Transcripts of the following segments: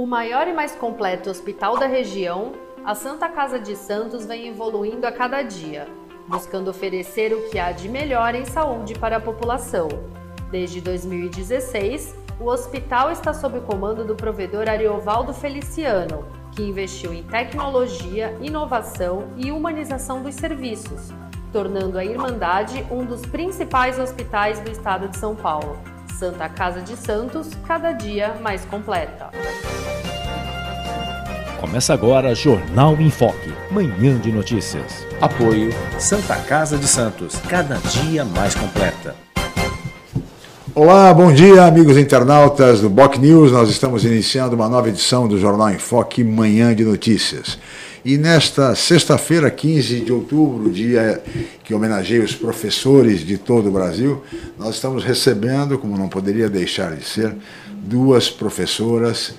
O maior e mais completo hospital da região, a Santa Casa de Santos vem evoluindo a cada dia, buscando oferecer o que há de melhor em saúde para a população. Desde 2016, o hospital está sob o comando do provedor Ariovaldo Feliciano, que investiu em tecnologia, inovação e humanização dos serviços, tornando a Irmandade um dos principais hospitais do estado de São Paulo. Santa Casa de Santos, cada dia mais completa. Começa agora Jornal Enfoque, manhã de notícias. Apoio Santa Casa de Santos, cada dia mais completa. Olá, bom dia, amigos internautas do BocNews. Nós estamos iniciando uma nova edição do Jornal Enfoque, manhã de notícias. E nesta sexta-feira, 15 de outubro, dia que homenageia os professores de todo o Brasil, nós estamos recebendo, como não poderia deixar de ser, duas professoras.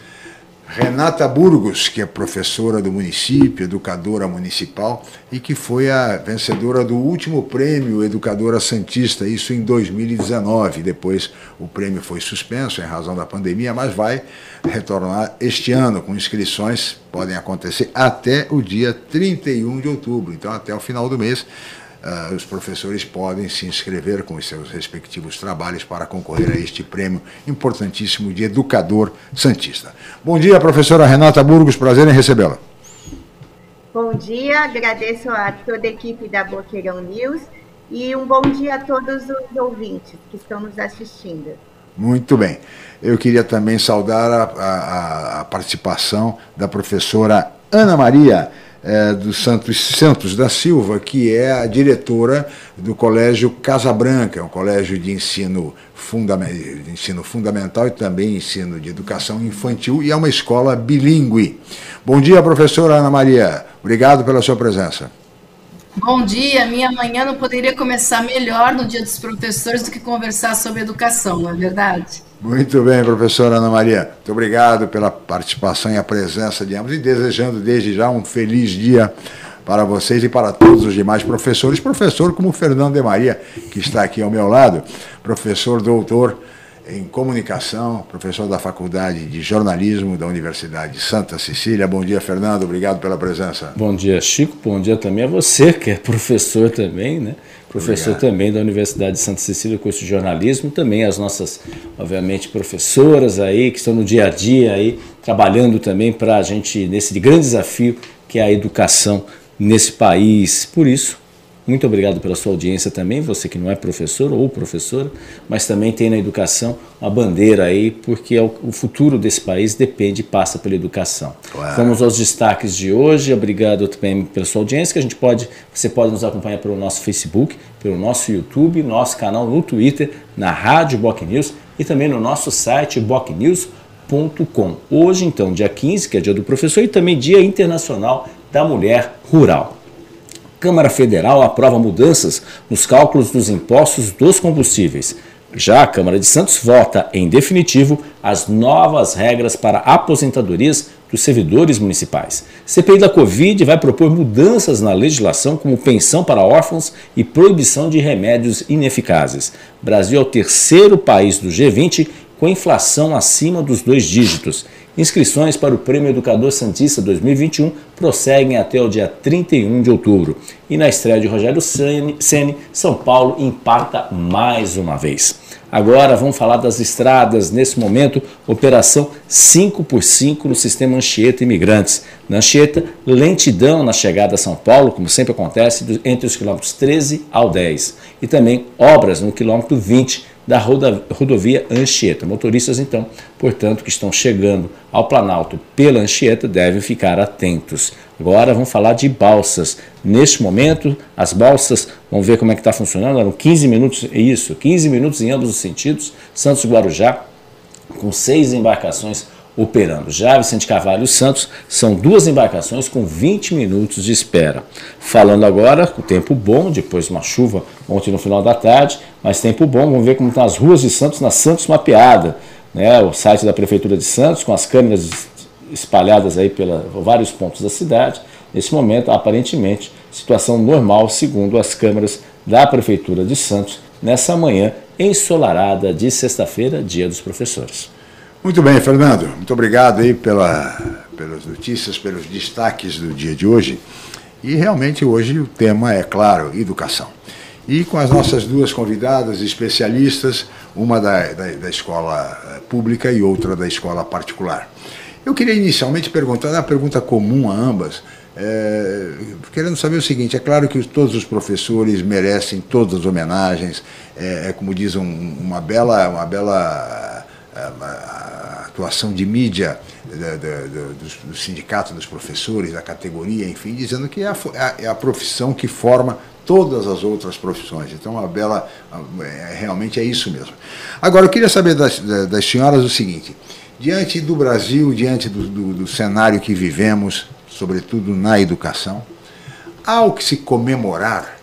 Renata Burgos, que é professora do município, educadora municipal, e que foi a vencedora do último Prêmio Educadora Santista, isso em 2019. Depois o prêmio foi suspenso em razão da pandemia, mas vai retornar este ano, com inscrições podem acontecer até o dia 31 de outubro, então até o final do mês. Os professores podem se inscrever com os seus respectivos trabalhos para concorrer a este prêmio importantíssimo de educador santista. Bom dia, professora Renata Burgos, prazer em recebê-la. Bom dia, agradeço a toda a equipe da Boqueirão News e um bom dia a todos os ouvintes que estão nos assistindo. Muito bem, eu queria também saudar a participação da professora Ana Maria dos Santos da Silva, que é a diretora do Colégio Casa Branca, um colégio de ensino fundamental e também ensino de educação infantil, e é uma escola bilíngue. Bom dia, professora Ana Maria. Obrigado pela sua presença. Bom dia. Minha manhã não poderia começar melhor no Dia dos Professores do que conversar sobre educação, não é verdade? Muito bem, professora Ana Maria. Muito obrigado pela participação e a presença de ambos e desejando desde já um feliz dia para vocês e para todos os demais professores. Professor como Fernando de Maria, que está aqui ao meu lado, professor doutor em comunicação, professor da Faculdade de Jornalismo da Universidade de Santa Cecília. Bom dia, Fernando. Obrigado pela presença. Bom dia, Chico. Bom dia também a você, que é professor também, né? Professor obrigado. Também da Universidade de Santa Cecília, curso de jornalismo, também as nossas, obviamente, professoras aí, que estão no dia a dia aí, trabalhando também para a gente, nesse grande desafio que é a educação nesse país. Por isso, muito obrigado pela sua audiência também, você que não é professor ou professora, mas também tem na educação uma bandeira aí, porque é o futuro desse país depende e passa pela educação. Claro. Vamos aos destaques de hoje, obrigado também pela sua audiência, que a gente você pode nos acompanhar pelo nosso Facebook, pelo nosso YouTube, nosso canal no Twitter, na Rádio BocNews e também no nosso site bocnews.com. Hoje então, dia 15, que é dia do professor e também dia internacional da mulher rural. Câmara Federal aprova mudanças nos cálculos dos impostos dos combustíveis. Já a Câmara de Santos vota, em definitivo, as novas regras para aposentadorias dos servidores municipais. CPI da Covid vai propor mudanças na legislação como pensão para órfãos e proibição de remédios ineficazes. Brasil é o terceiro país do G20 com inflação acima dos 2 dígitos. Inscrições para o Prêmio Educador Santista 2021 prosseguem até o dia 31 de outubro. E na estreia de Rogério Ceni, São Paulo empata mais uma vez. Agora vamos falar das estradas. Nesse momento, operação 5x5 no sistema Anchieta Imigrantes. Na Anchieta, lentidão na chegada a São Paulo, como sempre acontece, entre os quilômetros 13 ao 10. E também obras no quilômetro 20 da rodovia Anchieta. Motoristas, então, portanto, que estão chegando ao Planalto pela Anchieta devem ficar atentos. Agora vamos falar de balsas. Neste momento, as balsas, vamos ver como é que está funcionando, eram 15 minutos, isso, 15 minutos em ambos os sentidos, Santos e Guarujá, com 6 embarcações operando. Já Vicente Carvalho e Santos são 2 embarcações com 20 minutos de espera. Falando agora, com tempo bom, depois de uma chuva ontem no final da tarde, mas tempo bom, vamos ver como estão as ruas de Santos na Santos Mapeada, né? O site da Prefeitura de Santos, com as câmeras espalhadas aí pelos vários pontos da cidade. Nesse momento, aparentemente, situação normal, segundo as câmeras da Prefeitura de Santos, nessa manhã ensolarada de sexta-feira, Dia dos Professores. Muito bem, Fernando. Muito obrigado aí pelas notícias, pelos destaques do dia de hoje. E realmente hoje o tema é, claro, educação. E com as nossas duas convidadas especialistas, uma da escola pública e outra da escola particular. Eu queria inicialmente perguntar, uma pergunta comum a ambas, querendo saber o seguinte: é claro que todos os professores merecem todas as homenagens, como diz, uma bela atuação de mídia do sindicato dos professores, da categoria, enfim, dizendo que é a profissão que forma todas as outras profissões. Então, a bela, realmente é isso mesmo. Agora, eu queria saber das senhoras o seguinte: diante do Brasil, diante do cenário que vivemos, sobretudo na educação, há o que se comemorar,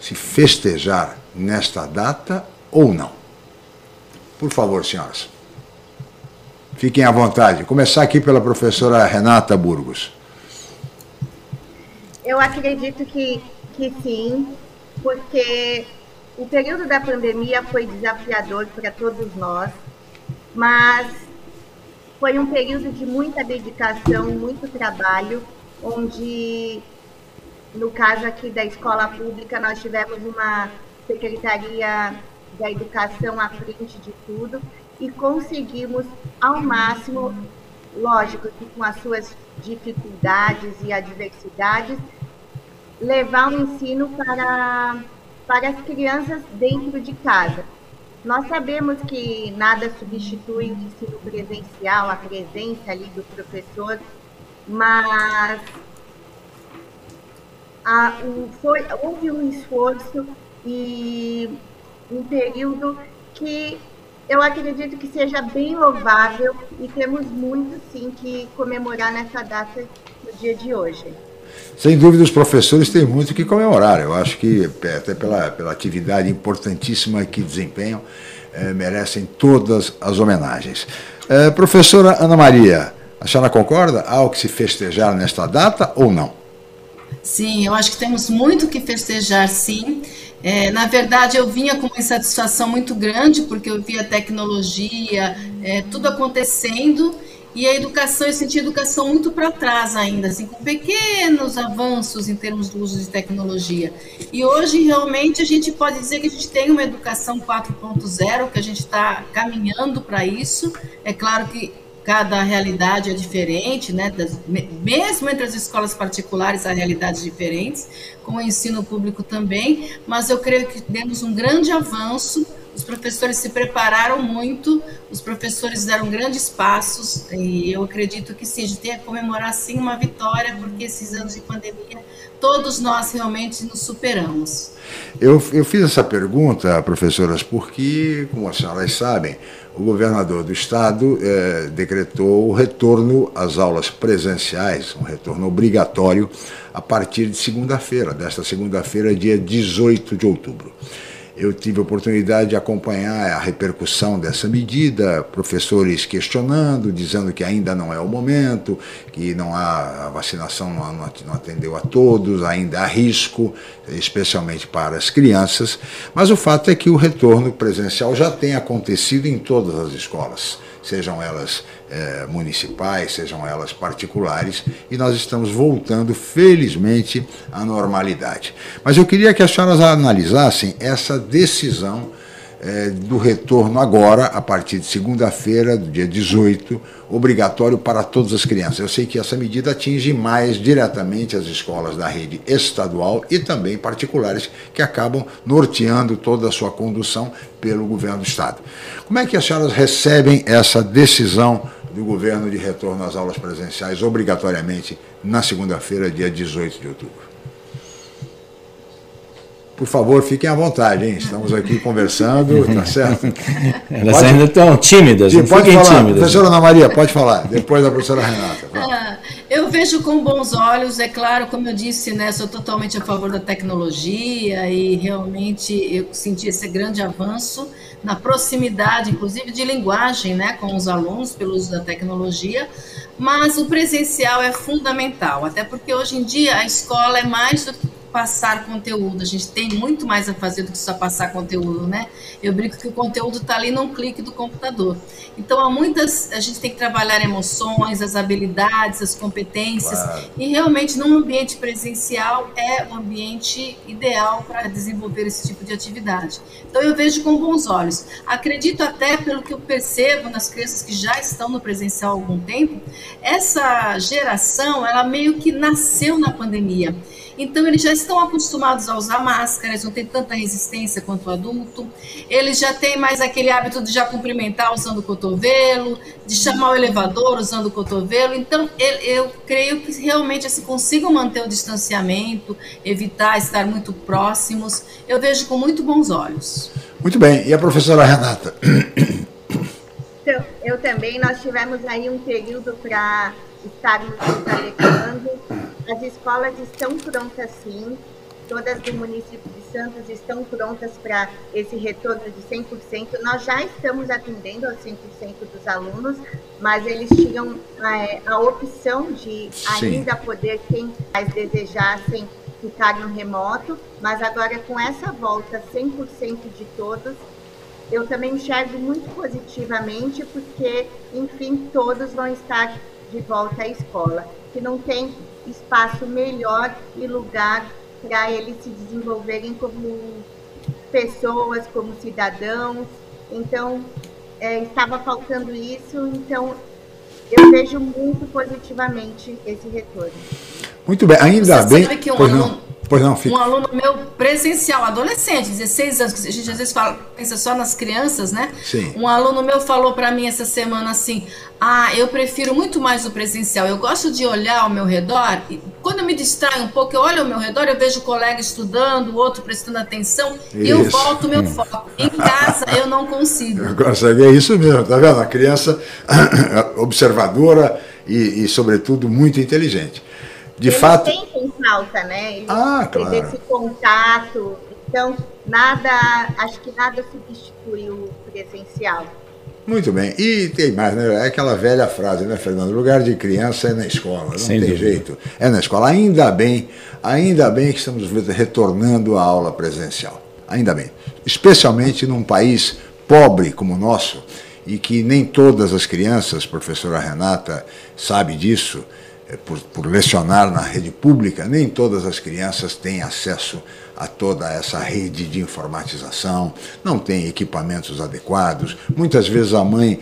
se festejar nesta data ou não? Por favor, senhoras. Fiquem à vontade. Começar aqui pela professora Renata Burgos. Eu acredito que sim, porque o período da pandemia foi desafiador para todos nós, mas foi um período de muita dedicação, muito trabalho, onde, no caso aqui da escola pública, nós tivemos uma Secretaria da Educação à frente de tudo e conseguimos, ao máximo, lógico que com as suas dificuldades e adversidades, levar o ensino para as crianças dentro de casa. Nós sabemos que nada substitui o ensino presencial, a presença ali do professor, mas houve um esforço e um período que eu acredito que seja bem louvável e temos muito, sim, que comemorar nessa data no dia de hoje. Sem dúvida, os professores têm muito que comemorar. Eu acho que, até pela atividade importantíssima que desempenham, merecem todas as homenagens. Professora Ana Maria, a senhora concorda? Há o que se festejar nesta data ou não? Sim, eu acho que temos muito que festejar, sim. Na verdade, eu vinha com uma insatisfação muito grande, porque eu via tecnologia, tudo acontecendo, e a educação, eu senti a educação muito para trás ainda, assim, com pequenos avanços em termos do uso de tecnologia. E hoje, realmente, a gente pode dizer que a gente tem uma educação 4.0, que a gente está caminhando para isso. É claro que cada realidade é diferente, né? Mesmo entre as escolas particulares, há realidades diferentes, com o ensino público também, mas eu creio que demos um grande avanço. Os professores se prepararam muito, os professores deram grandes passos, e eu acredito que sim, a gente tem que comemorar sim uma vitória, porque esses anos de pandemia, todos nós realmente nos superamos. Eu fiz essa pergunta, professoras, porque, como as senhoras sabem, o governador do estado decretou o retorno às aulas presenciais, um retorno obrigatório, a partir de segunda-feira, desta segunda-feira, dia 18 de outubro. Eu tive a oportunidade de acompanhar a repercussão dessa medida, professores questionando, dizendo que ainda não é o momento, que não há, a vacinação não atendeu a todos, ainda há risco, especialmente para as crianças. Mas o fato é que o retorno presencial já tem acontecido em todas as escolas, sejam elas municipais, sejam elas particulares, e nós estamos voltando, felizmente, à normalidade. Mas eu queria que as senhoras analisassem essa decisão do retorno agora, a partir de segunda-feira, do dia 18, obrigatório para todas as crianças. Eu sei que essa medida atinge mais diretamente as escolas da rede estadual e também particulares, que acabam norteando toda a sua condução pelo governo do estado. Como é que as senhoras recebem essa decisão do governo de retorno às aulas presenciais, obrigatoriamente, na segunda-feira, dia 18 de outubro? Por favor, fiquem à vontade, hein? Estamos aqui conversando, tá certo? Elas pode... ainda estão tímidas, não fiquem tímidas. Professora Ana Maria, pode falar, depois da professora Renata. Eu vejo com bons olhos, é claro, como eu disse, né, sou totalmente a favor da tecnologia e realmente eu senti esse grande avanço na proximidade, inclusive de linguagem, né, com os alunos pelo uso da tecnologia, mas o presencial é fundamental, até porque hoje em dia a escola é mais do que passar conteúdo. A gente tem muito mais a fazer do que só passar conteúdo, né? Eu brinco que o conteúdo está ali num clique do computador. Então, há muitas... A gente tem que trabalhar emoções, as habilidades, as competências. Claro. E, realmente, num ambiente presencial, é um ambiente ideal para desenvolver esse tipo de atividade. Então, eu vejo com bons olhos. Acredito até, pelo que eu percebo nas crianças que já estão no presencial há algum tempo, essa geração, ela meio que nasceu na pandemia. Então, eles já estão acostumados a usar máscaras, não tem tanta resistência quanto o adulto. Eles já têm mais aquele hábito de já cumprimentar usando o cotovelo, de chamar o elevador usando o cotovelo. Então, eu creio que realmente se consigam manter o distanciamento, evitar estar muito próximos. Eu vejo com muito bons olhos. Muito bem. E a professora Renata? Então, eu também, nós tivemos aí um período para estarmos desalegando. As escolas estão prontas, sim. Todas do município de Santos estão prontas para esse retorno de 100%. Nós já estamos atendendo aos 100% dos alunos, mas eles tinham a opção de ainda poder, quem mais desejassem, ficar no remoto. Mas agora, com essa volta 100% de todos, eu também enxergo muito positivamente, porque, enfim, todos vão estar de volta à escola, que não tem espaço melhor e lugar para eles se desenvolverem como pessoas, como cidadãos. Então, estava faltando isso, então eu vejo muito positivamente esse retorno. Muito bem, ainda bem... Um aluno meu presencial, adolescente, 16 anos, a gente às vezes fala, pensa só nas crianças, né? Sim. Um aluno meu falou para mim essa semana assim, eu prefiro muito mais o presencial, eu gosto de olhar ao meu redor, e quando eu me distraio um pouco, eu olho ao meu redor, eu vejo o colega estudando, o outro prestando atenção, e eu volto o meu foco. Em casa eu não consigo. Eu consegui, é isso mesmo, tá vendo? A criança observadora e sobretudo, muito inteligente. Eles sentem falta, né? Claro. Desse contato. Então, acho que nada substitui o presencial. Muito bem. E tem mais, né? É aquela velha frase, né, Fernando? Lugar de criança é na escola, não tem jeito. É na escola. Ainda bem que estamos retornando à aula presencial. Ainda bem. Especialmente num país pobre como o nosso, e que nem todas as crianças, professora Renata sabe disso, por lecionar na rede pública, nem todas as crianças têm acesso a toda essa rede de informatização, não tem equipamentos adequados. Muitas vezes a mãe,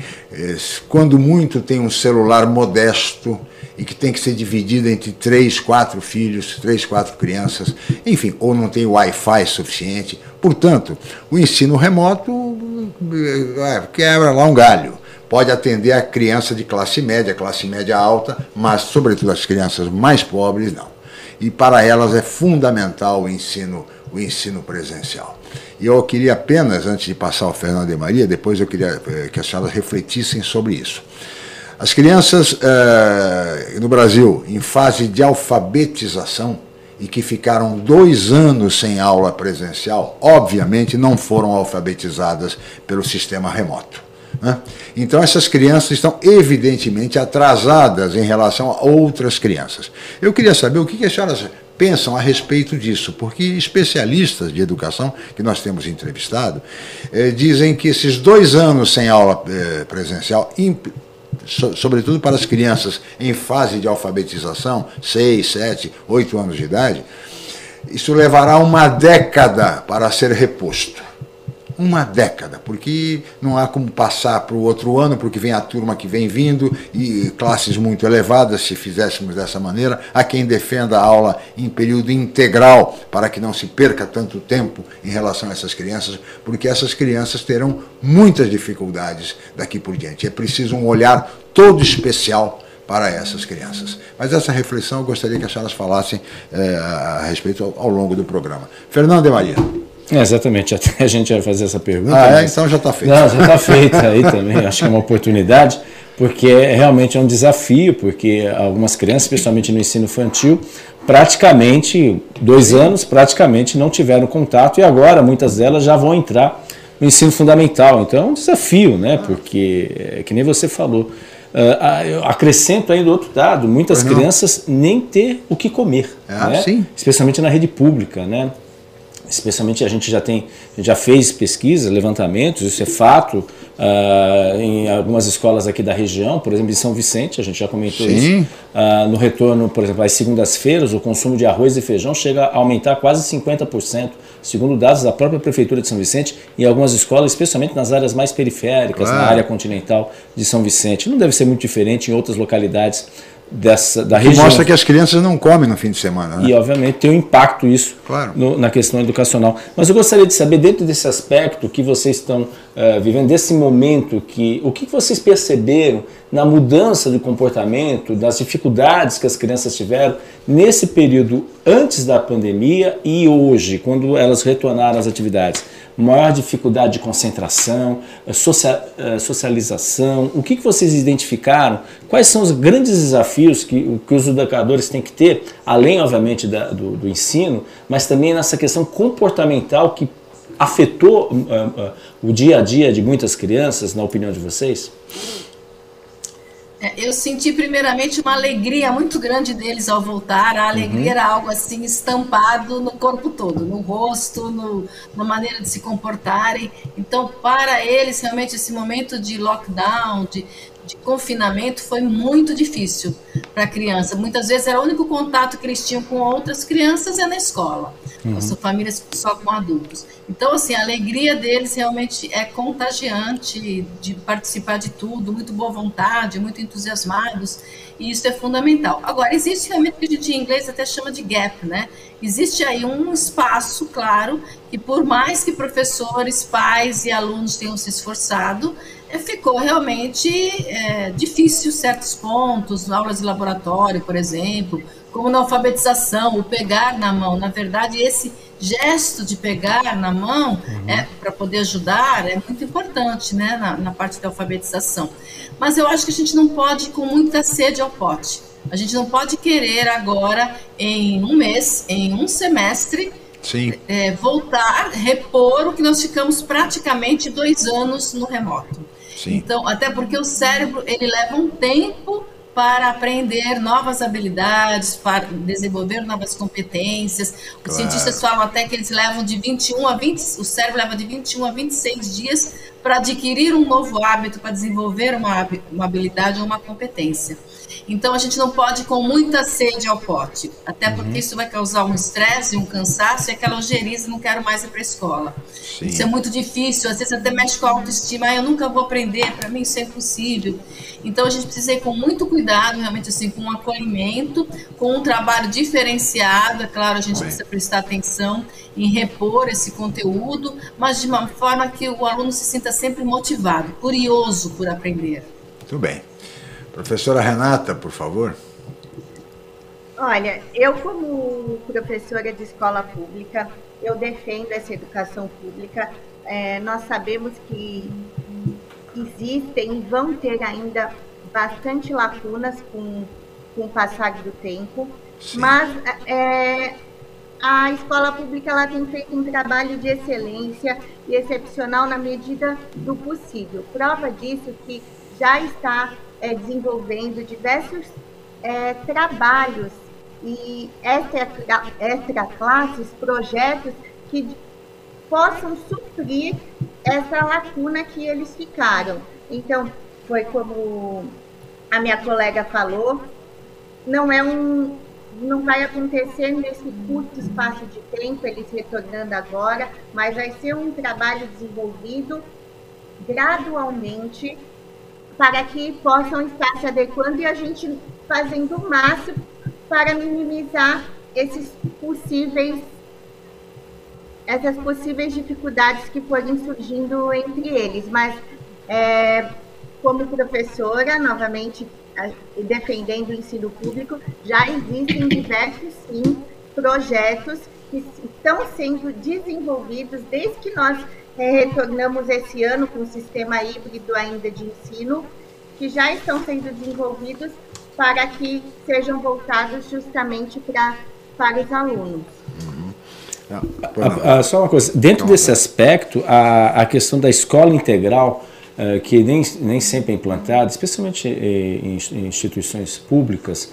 quando muito, tem um celular modesto e que tem que ser dividido entre 3, 4 filhos, 3, 4 crianças, enfim, ou não tem Wi-Fi suficiente. Portanto, o ensino remoto quebra lá um galho. Pode atender a criança de classe média alta, mas, sobretudo, as crianças mais pobres, não. E para elas é fundamental o ensino presencial. E eu queria apenas, antes de passar ao Fernando de Maria, depois eu queria que as senhoras refletissem sobre isso. As crianças no Brasil, em fase de alfabetização, e que ficaram 2 anos sem aula presencial, obviamente não foram alfabetizadas pelo sistema remoto. Então, essas crianças estão evidentemente atrasadas em relação a outras crianças. Eu queria saber o que as senhoras pensam a respeito disso, porque especialistas de educação, que nós temos entrevistado, dizem que esses 2 anos sem aula presencial, sobretudo para as crianças em fase de alfabetização, 6, 7, 8 anos de idade, isso levará uma década para ser reposto. Uma década, porque não há como passar para o outro ano, porque vem a turma que vem vindo e classes muito elevadas, se fizéssemos dessa maneira. Há quem defenda a aula em período integral, para que não se perca tanto tempo em relação a essas crianças, porque essas crianças terão muitas dificuldades daqui por diante. É preciso um olhar todo especial para essas crianças. Mas essa reflexão eu gostaria que as senhoras falassem a respeito ao longo do programa. Fernando de Maria. Exatamente, até a gente vai fazer essa pergunta. Então já está feita. Não, já está feita aí também, acho que é uma oportunidade, porque realmente é um desafio, porque algumas crianças, especialmente no ensino infantil, praticamente, 2 anos, praticamente não tiveram contato, e agora muitas delas já vão entrar no ensino fundamental. Então é um desafio, né? Porque, que nem você falou, Eu acrescento ainda outro dado, muitas crianças nem ter o que comer, né? Sim. Especialmente na rede pública, né? Especialmente a gente já fez pesquisas, levantamentos, isso é fato, em algumas escolas aqui da região, por exemplo, em São Vicente, a gente já comentou isso, no retorno, por exemplo, às segundas-feiras, o consumo de arroz e feijão chega a aumentar quase 50%, segundo dados da própria Prefeitura de São Vicente, e algumas escolas, especialmente nas áreas mais periféricas, na área continental de São Vicente. Não deve ser muito diferente em outras localidades da região. Mostra que as crianças não comem no fim de semana, né? E, obviamente, tem um impacto isso na questão educacional. Mas eu gostaria de saber, dentro desse aspecto que vocês estão vivendo, desse momento, o que vocês perceberam na mudança de comportamento, das dificuldades que as crianças tiveram nesse período antes da pandemia e hoje, quando elas retornaram às atividades? Maior dificuldade de concentração, socialização, o que vocês identificaram? Quais são os grandes desafios que os educadores têm que ter, além, obviamente, do ensino, mas também nessa questão comportamental que afetou o dia a dia de muitas crianças, na opinião de vocês? Eu senti primeiramente uma alegria muito grande deles ao voltar. A alegria era algo assim estampado no corpo todo, no rosto, na maneira de se comportarem. Então, para eles, realmente, esse momento de lockdown, de confinamento, foi muito difícil para a criança. Muitas vezes era o único contato que eles tinham com outras crianças na escola. São famílias só com adultos. Então, assim, a alegria deles realmente é contagiante, de participar de tudo, muito boa vontade, muito entusiasmados, e isso é fundamental. Agora, existe realmente, o que de inglês até chama de gap, né? Existe aí um espaço, claro, que por mais que professores, pais e alunos tenham se esforçado, ficou realmente difícil certos pontos, aulas de laboratório, por exemplo, como na alfabetização, o pegar na mão. Na verdade, esse gesto de pegar na mão, para poder ajudar, é muito importante, né, na parte da alfabetização. Mas eu acho que a gente não pode ir com muita sede ao pote. A gente não pode querer agora, em um mês, em um semestre, voltar, repor o que nós ficamos praticamente 2 anos no remoto. Sim. Então, até porque o cérebro, ele leva um tempo para aprender novas habilidades, para desenvolver novas competências. Os cientistas falam até que eles levam de 21 a 20, o cérebro leva de 21 a 26 dias para adquirir um novo hábito, para desenvolver uma habilidade ou uma competência. Então, a gente não pode ir com muita sede ao pote, até porque isso vai causar um estresse, um cansaço, e aquela ojeriza, não quero mais ir para a escola. Sim. Isso é muito difícil, às vezes até mexe com a autoestima, eu nunca vou aprender, para mim isso é impossível. Então, a gente precisa ir com muito cuidado, realmente, assim, com um acolhimento, com um trabalho diferenciado. É claro, a gente precisa prestar atenção em repor esse conteúdo, mas de uma forma que o aluno se sinta sempre motivado, curioso por aprender. Muito bem. Professora Renata, por favor. Olha, eu, como professora de escola pública, eu defendo essa educação pública. Nós sabemos que existem e vão ter ainda bastante lacunas com o passar do tempo, mas a escola pública, ela tem feito um trabalho de excelência e excepcional na medida do possível. Prova disso que já está desenvolvendo diversos trabalhos e extra-classes, projetos que possam suprir essa lacuna que eles ficaram. Então, foi como a minha colega falou, não vai acontecer nesse curto espaço de tempo, eles retornando agora, mas vai ser um trabalho desenvolvido gradualmente para que possam estar se adequando e a gente fazendo o máximo para minimizar essas possíveis dificuldades que forem surgindo entre eles. Mas, como professora, novamente, defendendo o ensino público, já existem diversos, sim, projetos que estão sendo desenvolvidos desde que nós retornamos esse ano com o sistema híbrido ainda de ensino, que já estão sendo desenvolvidos para que sejam voltados justamente para os alunos. Só uma coisa, desse aspecto, a questão da escola integral que nem sempre é implantada, especialmente em instituições públicas,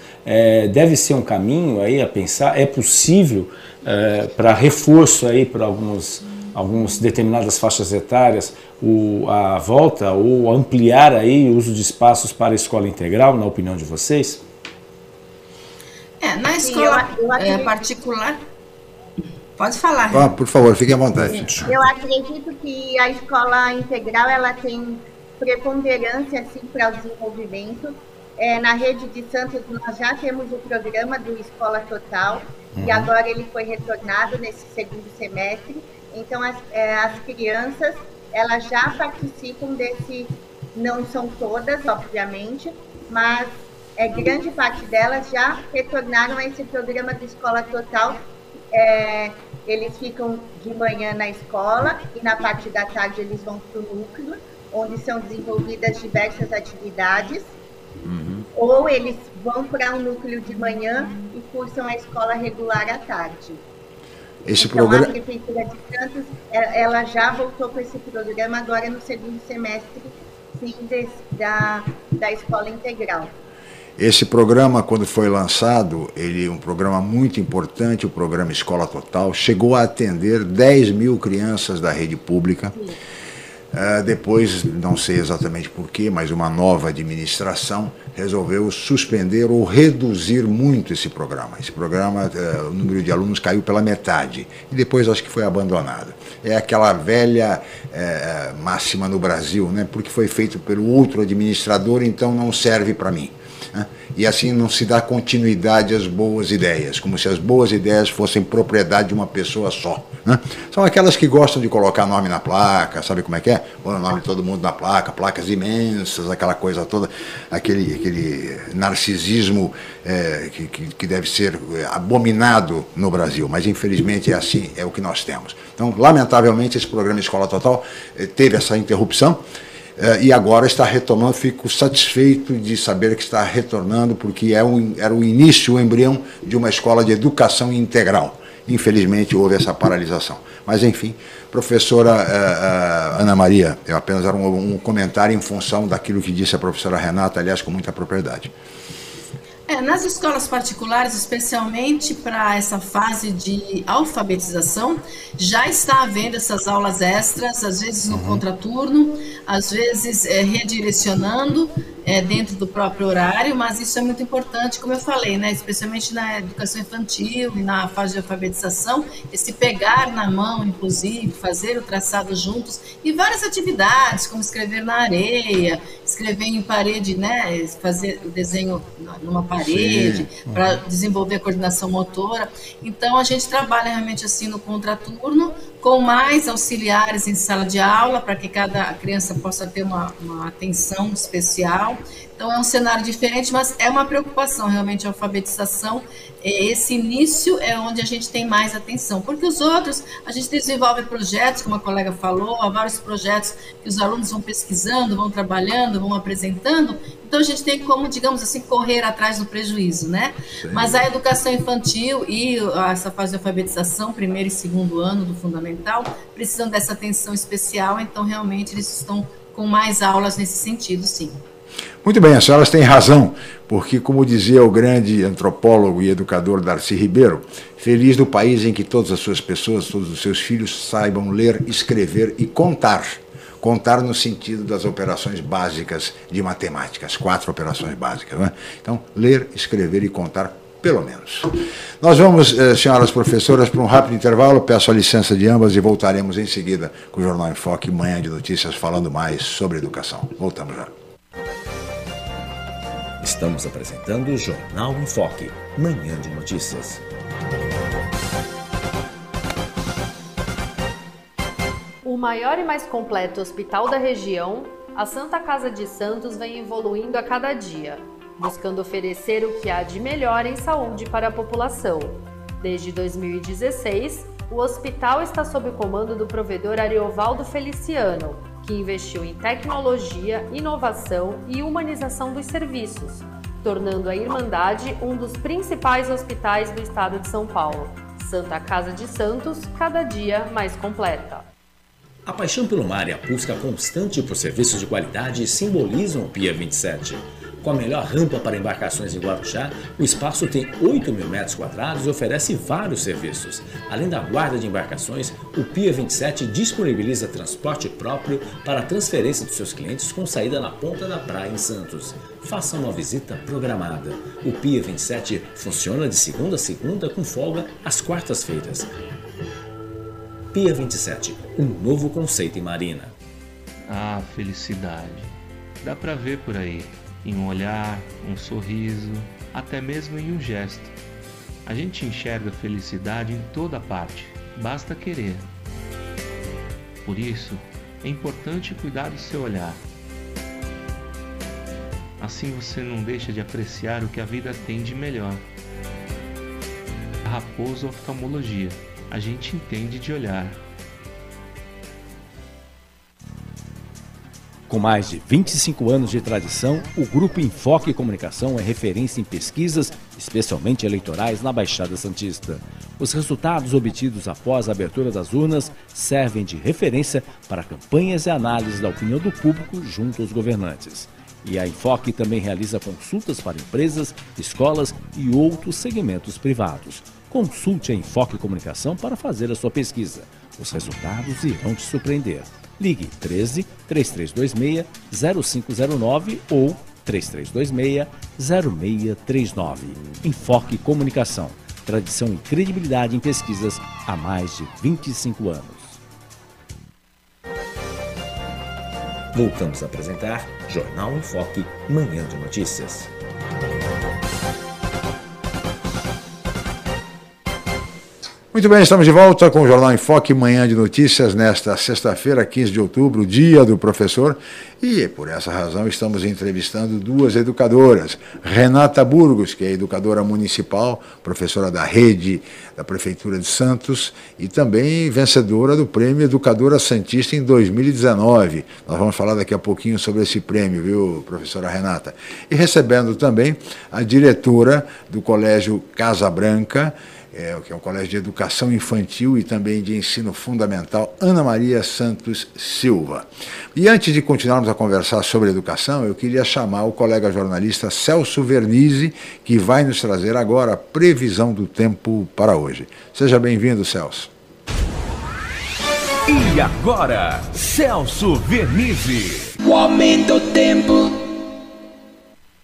deve ser um caminho aí a pensar, é possível para reforço aí para algumas determinadas faixas etárias, a volta ou ampliar aí o uso de espaços para a escola integral, na opinião de vocês? Na escola particular... Pode falar. Ah, por favor, fique à vontade. Eu acredito que a escola integral ela tem preponderância assim, para o desenvolvimento. Na rede de Santos, nós já temos o programa do Escola Total, e agora ele foi retornado nesse segundo semestre. Então, as crianças elas já participam desse, não são todas, obviamente, mas grande parte delas já retornaram a esse programa do Escola Total. Eles ficam de manhã na escola e na parte da tarde eles vão para o núcleo, onde são desenvolvidas diversas atividades, ou eles vão para um núcleo de manhã e cursam a escola regular à tarde. A Prefeitura de Santos, ela já voltou com esse programa agora no segundo semestre, sim, da escola integral. Esse programa, quando foi lançado, ele é um programa muito importante, o programa Escola Total, chegou a atender 10 mil crianças da rede pública. Depois, não sei exatamente porquê, mas uma nova administração resolveu suspender ou reduzir muito esse programa. Esse programa, o número de alunos caiu pela metade e depois acho que foi abandonado. É aquela velha máxima no Brasil, né? Porque foi feito pelo outro administrador, então não serve para mim. E assim não se dá continuidade às boas ideias, como se as boas ideias fossem propriedade de uma pessoa só. São aquelas que gostam de colocar nome na placa, sabe como é que é? Põe o nome de todo mundo na placa, placas imensas, aquela coisa toda, aquele narcisismo que deve ser abominado no Brasil, mas infelizmente é assim, é o que nós temos. Então, lamentavelmente, esse programa Escola Total teve essa interrupção, e agora está retomando. Fico satisfeito de saber que está retornando, porque era o início, o embrião de uma escola de educação integral. Infelizmente houve essa paralisação. Mas enfim, professora Ana Maria, eu apenas era um comentário em função daquilo que disse a professora Renata, aliás, com muita propriedade. Nas escolas particulares, especialmente para essa fase de alfabetização, já está havendo essas aulas extras, às vezes no contraturno, às vezes redirecionando dentro do próprio horário, mas isso é muito importante, como eu falei, né? Especialmente na educação infantil e na fase de alfabetização, esse pegar na mão, inclusive, fazer o traçado juntos, e várias atividades, como escrever na areia, escrever em parede, né? Fazer o desenho numa parede, para desenvolver a coordenação motora. Então, a gente trabalha realmente assim no contraturno, com mais auxiliares em sala de aula, para que cada criança possa ter uma atenção especial. Então, é um cenário diferente, mas é uma preocupação, realmente, a alfabetização. Esse início é onde a gente tem mais atenção, porque os outros, a gente desenvolve projetos, como a colega falou, há vários projetos que os alunos vão pesquisando, vão trabalhando, vão apresentando, então a gente tem como, digamos assim, correr atrás do prejuízo, né? Sim. Mas a educação infantil e essa fase de alfabetização, primeiro e segundo ano do fundamental, precisam dessa atenção especial, então realmente eles estão com mais aulas nesse sentido, sim. Muito bem, as senhoras têm razão, porque, como dizia o grande antropólogo e educador Darcy Ribeiro, feliz do país em que todas as suas pessoas, todos os seus filhos saibam ler, escrever e contar. Contar no sentido das operações básicas de matemática, as 4 operações básicas, né? Então, ler, escrever e contar, pelo menos. Nós vamos, senhoras professoras, para um rápido intervalo, peço a licença de ambas e voltaremos em seguida com o Jornal Enfoque, manhã de notícias, falando mais sobre educação. Voltamos já. Estamos apresentando o Jornal Enfoque, manhã de notícias. O maior e mais completo hospital da região, a Santa Casa de Santos vem evoluindo a cada dia, buscando oferecer o que há de melhor em saúde para a população. Desde 2016, o hospital está sob o comando do provedor Ariovaldo Feliciano, que investiu em tecnologia, inovação e humanização dos serviços, tornando a Irmandade um dos principais hospitais do estado de São Paulo. Santa Casa de Santos, cada dia mais completa. A paixão pelo mar e a busca constante por serviços de qualidade simbolizam o Pia 27. Com a melhor rampa para embarcações em Guarujá, o espaço tem 8 mil metros quadrados e oferece vários serviços. Além da guarda de embarcações, o Pia 27 disponibiliza transporte próprio para a transferência de seus clientes com saída na Ponta da Praia em Santos. Faça uma visita programada. O Pia 27 funciona de segunda a segunda com folga às quartas-feiras. Pia 27, um novo conceito em marina. Ah, felicidade. Dá pra ver por aí, em um olhar, um sorriso, até mesmo em um gesto. A gente enxerga felicidade em toda parte, basta querer. Por isso, é importante cuidar do seu olhar. Assim você não deixa de apreciar o que a vida tem de melhor. Raposo Oftalmologia. A gente entende de olhar. Com mais de 25 anos de tradição, o Grupo Enfoque Comunicação é referência em pesquisas, especialmente eleitorais, na Baixada Santista. Os resultados obtidos após a abertura das urnas servem de referência para campanhas e análises da opinião do público junto aos governantes. E a Enfoque também realiza consultas para empresas, escolas e outros segmentos privados. Consulte a Enfoque Comunicação para fazer a sua pesquisa. Os resultados irão te surpreender. Ligue 13 3326 0509 ou 3326 0639. Enfoque Comunicação. Tradição e credibilidade em pesquisas há mais de 25 anos. Voltamos a apresentar Jornal Enfoque, Manhã de Notícias. Muito bem, estamos de volta com o Jornal Enfoque, Manhã de Notícias, nesta sexta-feira, 15 de outubro, dia do professor. E, por essa razão, estamos entrevistando duas educadoras. Renata Burgos, que é educadora municipal, professora da rede da Prefeitura de Santos e também vencedora do Prêmio Educadora Santista em 2019. Nós vamos falar daqui a pouquinho sobre esse prêmio, viu, professora Renata? E recebendo também a diretora do Colégio Casa Branca, que é um colégio de educação infantil e também de ensino fundamental, Ana Maria Santos Silva. E antes de continuarmos a conversar sobre educação, eu queria chamar o colega jornalista Celso Vernizzi, que vai nos trazer agora a previsão do tempo para hoje. Seja bem-vindo, Celso. E agora, Celso Vernizzi. O aumento do tempo.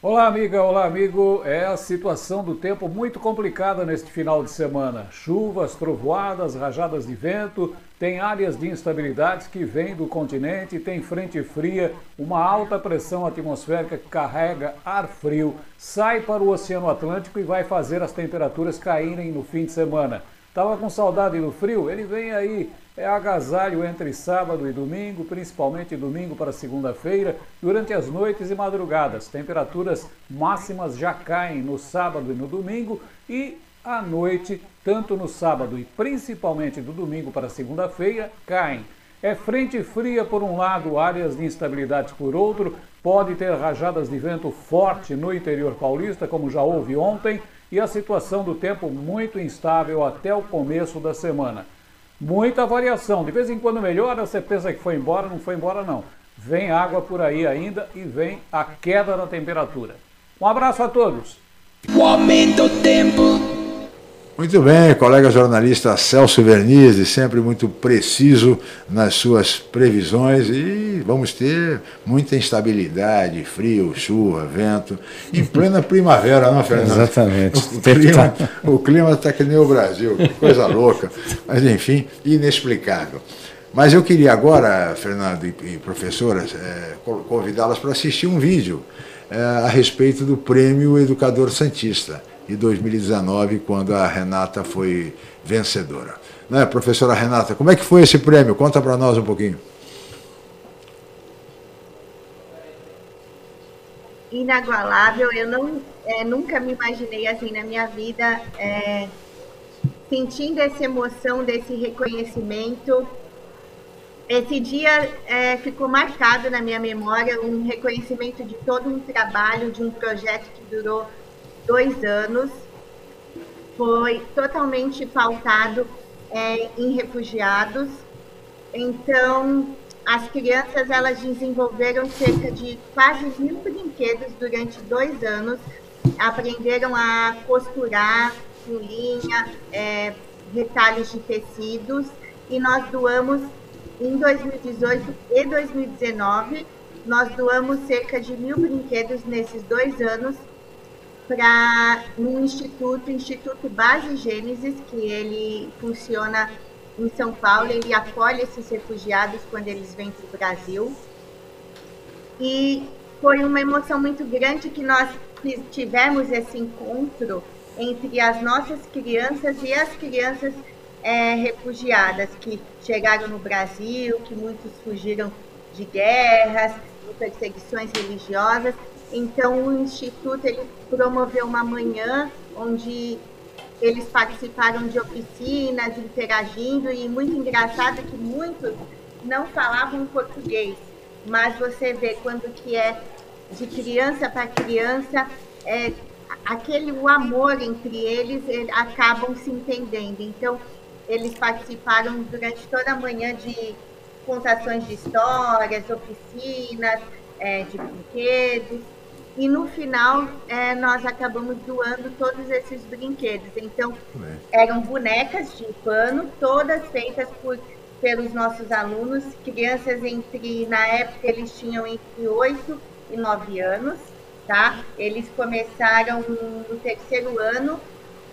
Olá, amiga, olá, amigo. É a situação do tempo muito complicada neste final de semana. Chuvas, trovoadas, rajadas de vento, tem áreas de instabilidades que vêm do continente, tem frente fria, uma alta pressão atmosférica que carrega ar frio, sai para o Oceano Atlântico e vai fazer as temperaturas caírem no fim de semana. Estava com saudade do frio? Ele vem aí. É agasalho entre sábado e domingo, principalmente domingo para segunda-feira, durante as noites e madrugadas. Temperaturas máximas já caem no sábado e no domingo e à noite, tanto no sábado e principalmente do domingo para segunda-feira, caem. É frente fria por um lado, áreas de instabilidade por outro, pode ter rajadas de vento forte no interior paulista, como já houve ontem, e a situação do tempo muito instável até o começo da semana. Muita variação, de vez em quando melhora, você pensa que foi embora, não foi embora não. Vem água por aí ainda e vem a queda da temperatura. Um abraço a todos. O aumento do tempo. Muito bem, colega jornalista Celso Vernizzi, sempre muito preciso nas suas previsões, e vamos ter muita instabilidade, frio, chuva, vento, em plena primavera, não, Fernando? Exatamente. O clima está que nem o Brasil, que coisa louca, mas enfim, inexplicável. Mas eu queria agora, Fernando e professoras, convidá-las para assistir um vídeo a respeito do Prêmio Educador Santista de 2019, quando a Renata foi vencedora. Né, professora Renata, como é que foi esse prêmio? Conta para nós um pouquinho. Inagualável, eu não, nunca me imaginei assim na minha vida, sentindo essa emoção, desse reconhecimento. Esse dia ficou marcado na minha memória, um reconhecimento de todo um trabalho, de um projeto que durou 2 anos, foi totalmente pautado em refugiados, Então, as crianças elas desenvolveram cerca de quase 1000 brinquedos durante 2 anos, aprenderam a costurar, linha, retalhos de tecidos, e nós doamos, em 2018 e 2019, nós doamos cerca de 1000 brinquedos nesses 2 anos para um instituto, Instituto Base Gênesis, que ele funciona em São Paulo, ele acolhe esses refugiados quando eles vêm para o Brasil. E foi uma emoção muito grande que nós tivemos esse encontro entre as nossas crianças e as crianças refugiadas que chegaram no Brasil, que muitos fugiram de guerras, de perseguições religiosas. Então, o Instituto ele promoveu uma manhã onde eles participaram de oficinas, interagindo, e muito engraçado que muitos não falavam português, mas você vê quando que é de criança para criança, o amor entre eles, acabam se entendendo. Então, eles participaram durante toda a manhã de contações de histórias, oficinas, de brinquedos, e no final nós acabamos doando todos esses brinquedos. Então, eram bonecas de pano, todas feitas pelos nossos alunos, crianças na época, eles tinham entre 8 e 9 anos. Tá? Eles começaram no 3º ano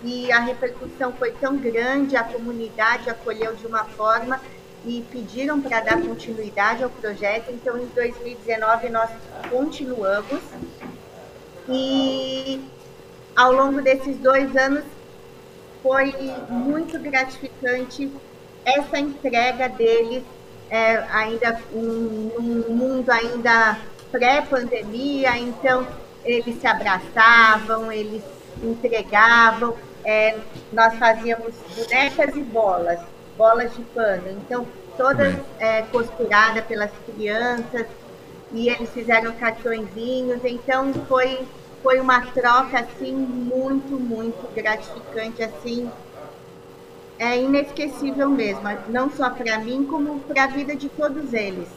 e a repercussão foi tão grande, a comunidade acolheu de uma forma e pediram para dar continuidade ao projeto. Então, em 2019, nós continuamos e, ao longo desses 2 anos, foi muito gratificante essa entrega deles, ainda num mundo ainda pré-pandemia. Então, eles se abraçavam, eles entregavam, nós fazíamos bonecas e bolas de pano, então, todas costuradas pelas crianças, e eles fizeram cartõezinhos. Então, foi uma troca, assim, muito, muito gratificante, assim, inesquecível mesmo, não só para mim, como para a vida de todos eles.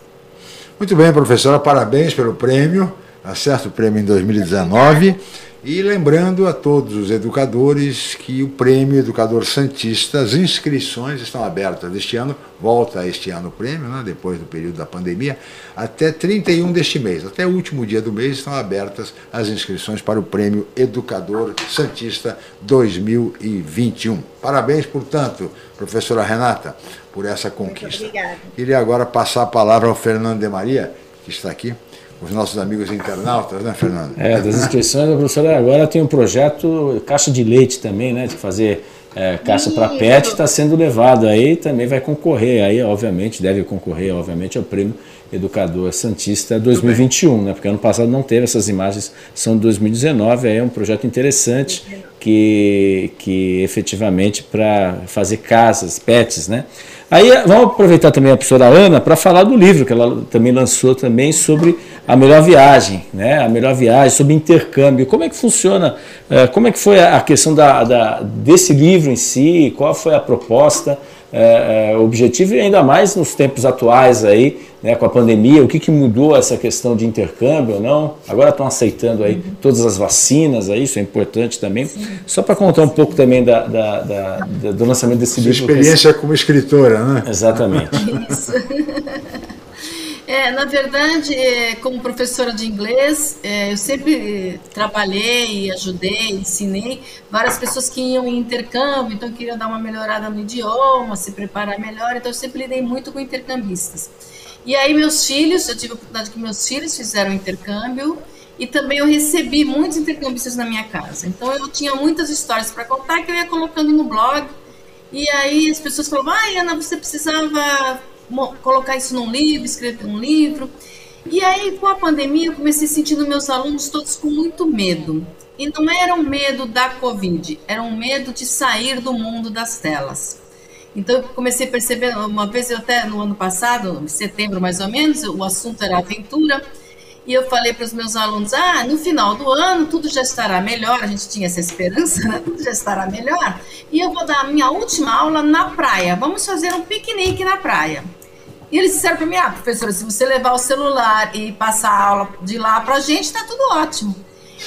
Muito bem, professora, parabéns pelo prêmio, acerta o prêmio em 2019, e lembrando a todos os educadores que o Prêmio Educador Santista, as inscrições estão abertas este ano, volta este ano o prêmio, né, depois do período da pandemia, até 31 deste mês, até o último dia do mês estão abertas as inscrições para o Prêmio Educador Santista 2021. Parabéns, portanto, professora Renata, por essa conquista. Queria agora passar a palavra ao Fernando de Maria, que está aqui, os nossos amigos internautas, né, Fernando? Das inscrições, a professora agora tem um projeto caixa de leite também, né, de fazer caixa para pet, está sendo levado aí, também vai concorrer, aí obviamente deve concorrer, obviamente, ao Prêmio Educador Santista 2021, né, porque ano passado não teve, essas imagens são de 2019, aí é um projeto interessante que efetivamente para fazer casas, pets, né. Aí vamos aproveitar também a professora Ana para falar do livro que ela também lançou também sobre a melhor viagem, né? A melhor viagem, sobre intercâmbio. Como é que funciona? Como é que foi a questão desse livro em si? Qual foi a proposta, o objetivo, e ainda mais nos tempos atuais aí, né, com a pandemia? O que mudou essa questão de intercâmbio ou não? Agora estão aceitando aí todas as vacinas, aí, isso é importante também. Sim. Só para contar um pouco também do lançamento desse livro. Sua experiência como escritora, né? Exatamente. Isso. Na verdade, como professora de inglês, eu sempre trabalhei, ajudei, ensinei várias pessoas que iam em intercâmbio, então queriam dar uma melhorada no idioma, se preparar melhor, então eu sempre lidei muito com intercambistas. E aí meus filhos, eu tive a oportunidade que meus filhos fizeram intercâmbio, e também eu recebi muitos intercambistas na minha casa. Então eu tinha muitas histórias para contar que eu ia colocando no blog, e aí as pessoas falavam, ai, Ana, você precisava colocar isso num livro, escrever um livro. E aí, com a pandemia, eu comecei sentindo meus alunos todos com muito medo. E não era um medo da Covid, era um medo de sair do mundo das telas. Então, eu comecei a perceber, uma vez eu até no ano passado, em setembro mais ou menos, o assunto era aventura, e eu falei para os meus alunos, no final do ano tudo já estará melhor, a gente tinha essa esperança, né? Tudo já estará melhor, e eu vou dar a minha última aula na praia, vamos fazer um piquenique na praia. E eles disseram para mim, ah, professora, se você levar o celular e passar a aula de lá para a gente, tá tudo ótimo.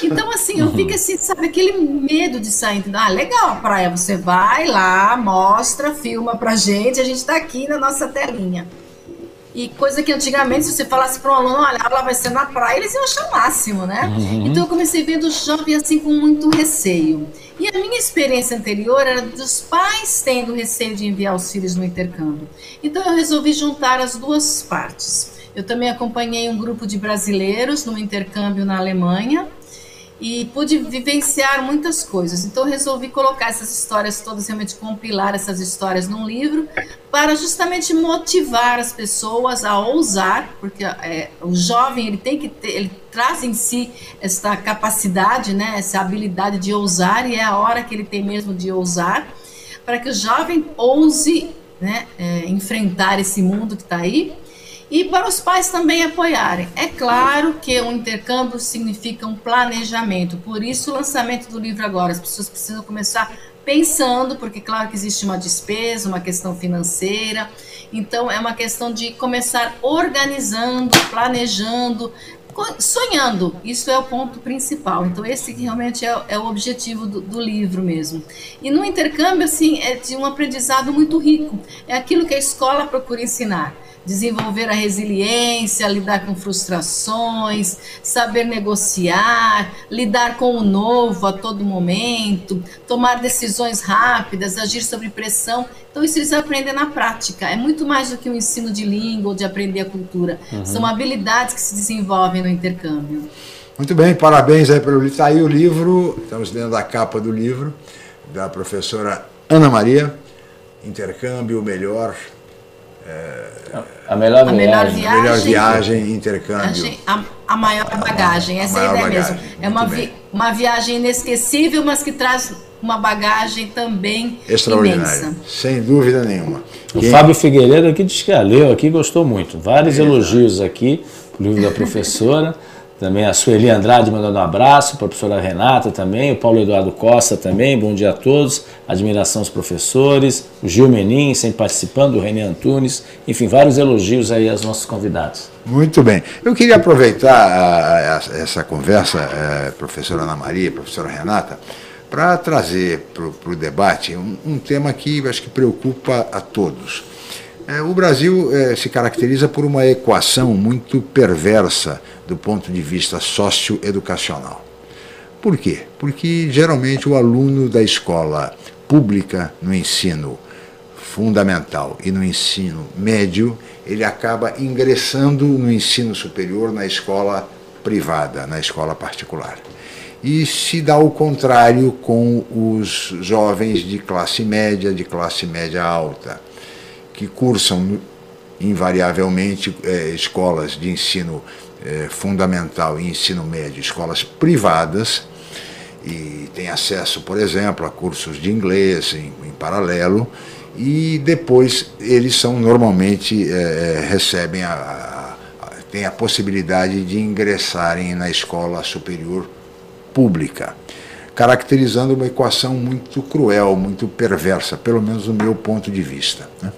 Então, assim, eu fico assim, sabe, aquele medo de sair. Ah, legal a praia, você vai lá, mostra, filma pra gente, a gente tá aqui na nossa telinha. E coisa que antigamente, se você falasse para um aluno, olha, ela vai ser na praia, eles iam achar o máximo, né? Uhum. Então eu comecei vendo jovem assim com muito receio. E a minha experiência anterior era dos pais tendo receio de enviar os filhos no intercâmbio. Então eu resolvi juntar as duas partes. Eu também acompanhei um grupo de brasileiros no intercâmbio na Alemanha e pude vivenciar muitas coisas. Então resolvi colocar essas histórias todas, realmente compilar essas histórias num livro, para justamente motivar as pessoas a ousar, porque o jovem ele tem que ter, ele traz em si esta capacidade, né, essa habilidade de ousar, e é a hora que ele tem mesmo de ousar, para que o jovem ouse, né, enfrentar esse mundo que está aí. E para os pais também apoiarem. É claro que o intercâmbio significa um planejamento, por isso o lançamento do livro agora. As pessoas precisam começar pensando, porque claro que existe uma despesa, uma questão financeira, então é uma questão de começar organizando, planejando, sonhando, isso é o ponto principal. Então esse realmente é o objetivo do livro mesmo. E no intercâmbio, assim, é de um aprendizado muito rico, é aquilo que a escola procura ensinar. Desenvolver a resiliência, lidar com frustrações, saber negociar, lidar com o novo a todo momento, tomar decisões rápidas, agir sob pressão. Então isso eles aprendem na prática, é muito mais do que um ensino de língua ou de aprender a cultura. Uhum. São habilidades que se desenvolvem no intercâmbio. Muito bem, parabéns aí pelo livro. Está aí o livro, estamos dentro da capa do livro, da professora Ana Maria, Intercâmbio, o melhor... A melhor viagem, intercâmbio. A maior bagagem, essa é a ideia mesmo. É uma viagem inesquecível, mas que traz uma bagagem também extraordinária, sem dúvida nenhuma. O Fábio Figueiredo aqui diz que leu aqui, gostou muito. Vários elogios aqui, o livro da professora. Também a Sueli Andrade mandando um abraço, a professora Renata também, o Paulo Eduardo Costa também, bom dia a todos, admiração aos professores, o Gil Menin sempre participando, o René Antunes, enfim, vários elogios aí aos nossos convidados. Muito bem, eu queria aproveitar essa conversa, professora Ana Maria, professora Renata, para trazer para o debate um tema que acho que preocupa a todos. O Brasil se caracteriza por uma equação muito perversa do ponto de vista socioeducacional. Por quê? Porque geralmente o aluno da escola pública no ensino fundamental e no ensino médio, ele acaba ingressando no ensino superior na escola privada, na escola particular. E se dá o contrário com os jovens de classe média alta, que cursam invariavelmente escolas de ensino fundamental e ensino médio, escolas privadas, e têm acesso, por exemplo, a cursos de inglês em paralelo, e depois eles são normalmente recebem têm a possibilidade de ingressarem na escola superior pública, caracterizando uma equação muito cruel, muito perversa, pelo menos do meu ponto de vista, né?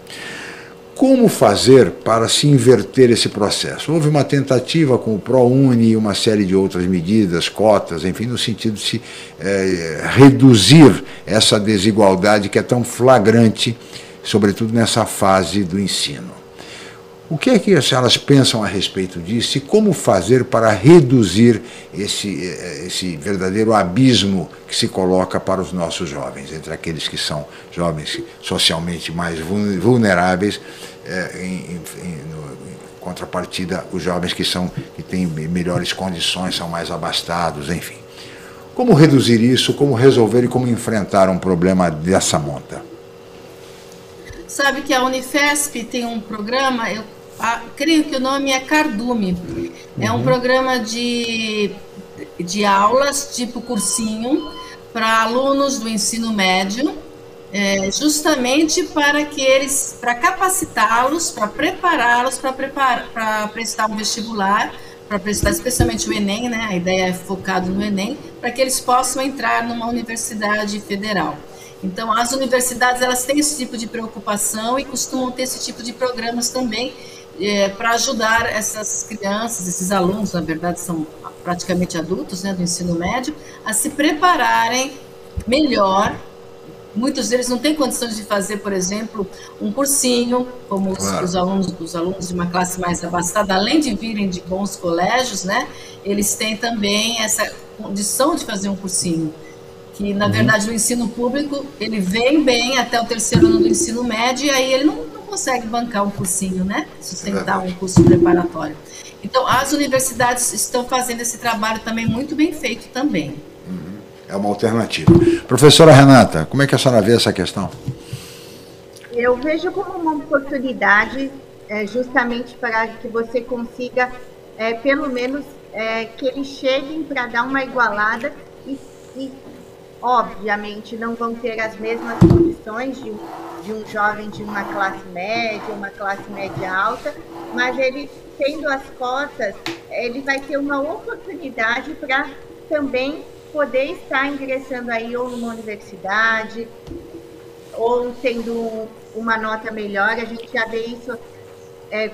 Como fazer para se inverter esse processo? Houve uma tentativa com o ProUni e uma série de outras medidas, cotas, enfim, no sentido de se reduzir essa desigualdade que é tão flagrante, sobretudo nessa fase do ensino. O que é que as senhoras pensam a respeito disso e como fazer para reduzir esse verdadeiro abismo que se coloca para os nossos jovens, entre aqueles que são jovens socialmente mais vulneráveis, em contrapartida, os jovens que têm melhores condições, são mais abastados, enfim. Como reduzir isso, como resolver e como enfrentar um problema dessa monta? Sabe que a Unifesp tem um programa, creio que o nome é Cardume. Uhum. É um programa de aulas, tipo cursinho, para alunos do ensino médio, justamente para que eles, para capacitá-los, para prepará-los, para prestar um vestibular, para prestar especialmente o Enem, né? A ideia é focada no Enem, para que eles possam entrar numa universidade federal. Então, as universidades, elas têm esse tipo de preocupação e costumam ter esse tipo de programas também, para ajudar essas crianças, esses alunos, na verdade são praticamente adultos, né, do ensino médio, a se prepararem melhor. Muitos deles não têm condições de fazer, por exemplo, um cursinho, como claro. os alunos de uma classe mais abastada, além de virem de bons colégios, né, eles têm também essa condição de fazer um cursinho, que na verdade no ensino público ele vem bem até o terceiro ano do ensino médio, e aí ele não consegue bancar um cursinho, né, sustentar um curso preparatório. Então as universidades estão fazendo esse trabalho também muito bem feito também. É uma alternativa. Professora Renata, como é que a senhora vê essa questão? Eu vejo como uma oportunidade justamente para que você consiga, pelo menos, que eles cheguem para dar uma igualada e, obviamente, não vão ter as mesmas condições de um jovem de uma classe média alta, mas ele, tendo as cotas, ele vai ter uma oportunidade para também poder estar ingressando aí ou numa universidade, ou tendo uma nota melhor. A gente já vê isso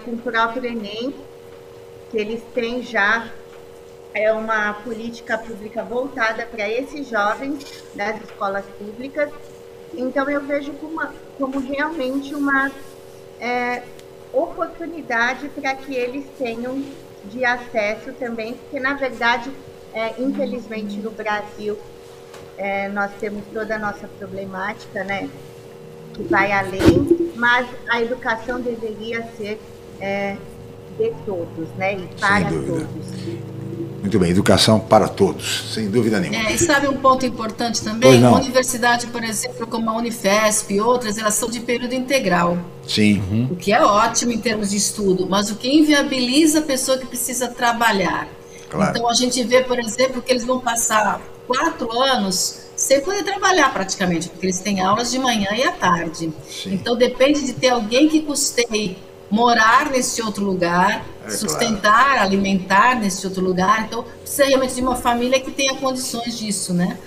com o próprio Enem, que eles têm já uma política pública voltada para esses jovens das escolas públicas. Então eu vejo como realmente uma oportunidade para que eles tenham de acesso também, porque na verdade infelizmente no Brasil nós temos toda a nossa problemática, né, que vai além, mas a educação deveria ser de todos, né, e para todos. Muito bem, educação para todos, sem dúvida nenhuma. E sabe um ponto importante também? A universidade, por exemplo, como a Unifesp e outras, elas são de período integral. Sim. Uhum. O que é ótimo em termos de estudo, mas o que inviabiliza a pessoa que precisa trabalhar. Claro. Então, a gente vê, por exemplo, que eles vão passar 4 anos sem poder trabalhar praticamente, porque eles têm aulas de manhã e à tarde. Sim. Então, depende de ter alguém que custeie morar nesse outro lugar, sustentar, alimentar nesse outro lugar. Então, precisa realmente de uma família que tenha condições disso, né?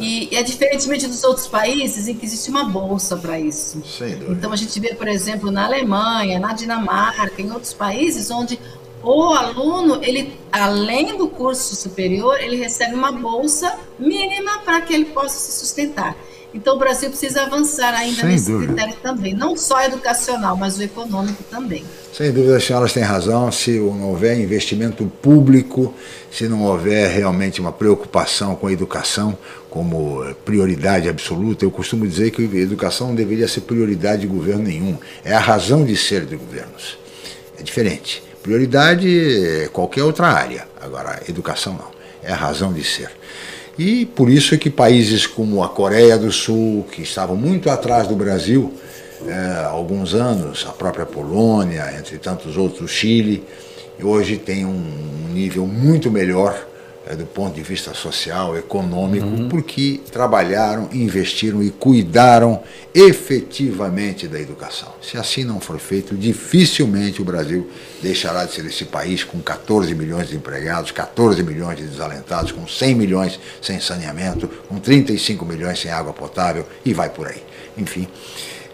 E é diferentemente dos outros países em que existe uma bolsa para isso. Então, a gente vê, por exemplo, na Alemanha, na Dinamarca, em outros países onde o aluno, ele, além do curso superior, ele recebe uma bolsa mínima para que ele possa se sustentar. Então, o Brasil precisa avançar ainda nesse critério também, não só educacional, mas o econômico também. Sem dúvida, as senhoras têm razão. Se não houver investimento público, se não houver realmente uma preocupação com a educação como prioridade absoluta, eu costumo dizer que a educação não deveria ser prioridade de governo nenhum. É a razão de ser de governos. É diferente. Prioridade é qualquer outra área, agora educação não, é a razão de ser. E por isso é que países como a Coreia do Sul, que estavam muito atrás do Brasil há alguns anos, a própria Polônia, entre tantos outros, Chile, e hoje tem um nível muito melhor do ponto de vista social, econômico, porque trabalharam, investiram e cuidaram efetivamente da educação. Se assim não for feito, dificilmente o Brasil deixará de ser esse país com 14 milhões de empregados, 14 milhões de desalentados, com 100 milhões sem saneamento, com 35 milhões sem água potável e vai por aí. Enfim,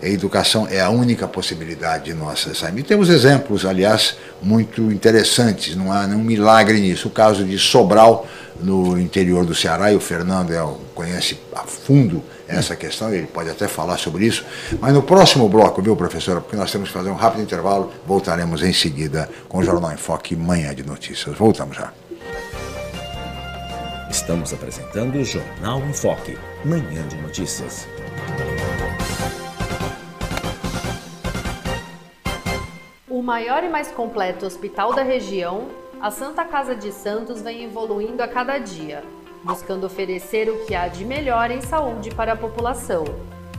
a educação é a única possibilidade de nós sairmos. E temos exemplos, aliás, muito interessantes, não há nenhum milagre nisso. O caso de Sobral, no interior do Ceará, e o Fernando conhece a fundo essa questão, ele pode até falar sobre isso. Mas no próximo bloco, viu, professora, porque nós temos que fazer um rápido intervalo, voltaremos em seguida com o Jornal Enfoque, Manhã de Notícias. Voltamos já. Estamos apresentando o Jornal Enfoque, Manhã de Notícias. O maior e mais completo hospital da região, a Santa Casa de Santos vem evoluindo a cada dia, buscando oferecer o que há de melhor em saúde para a população.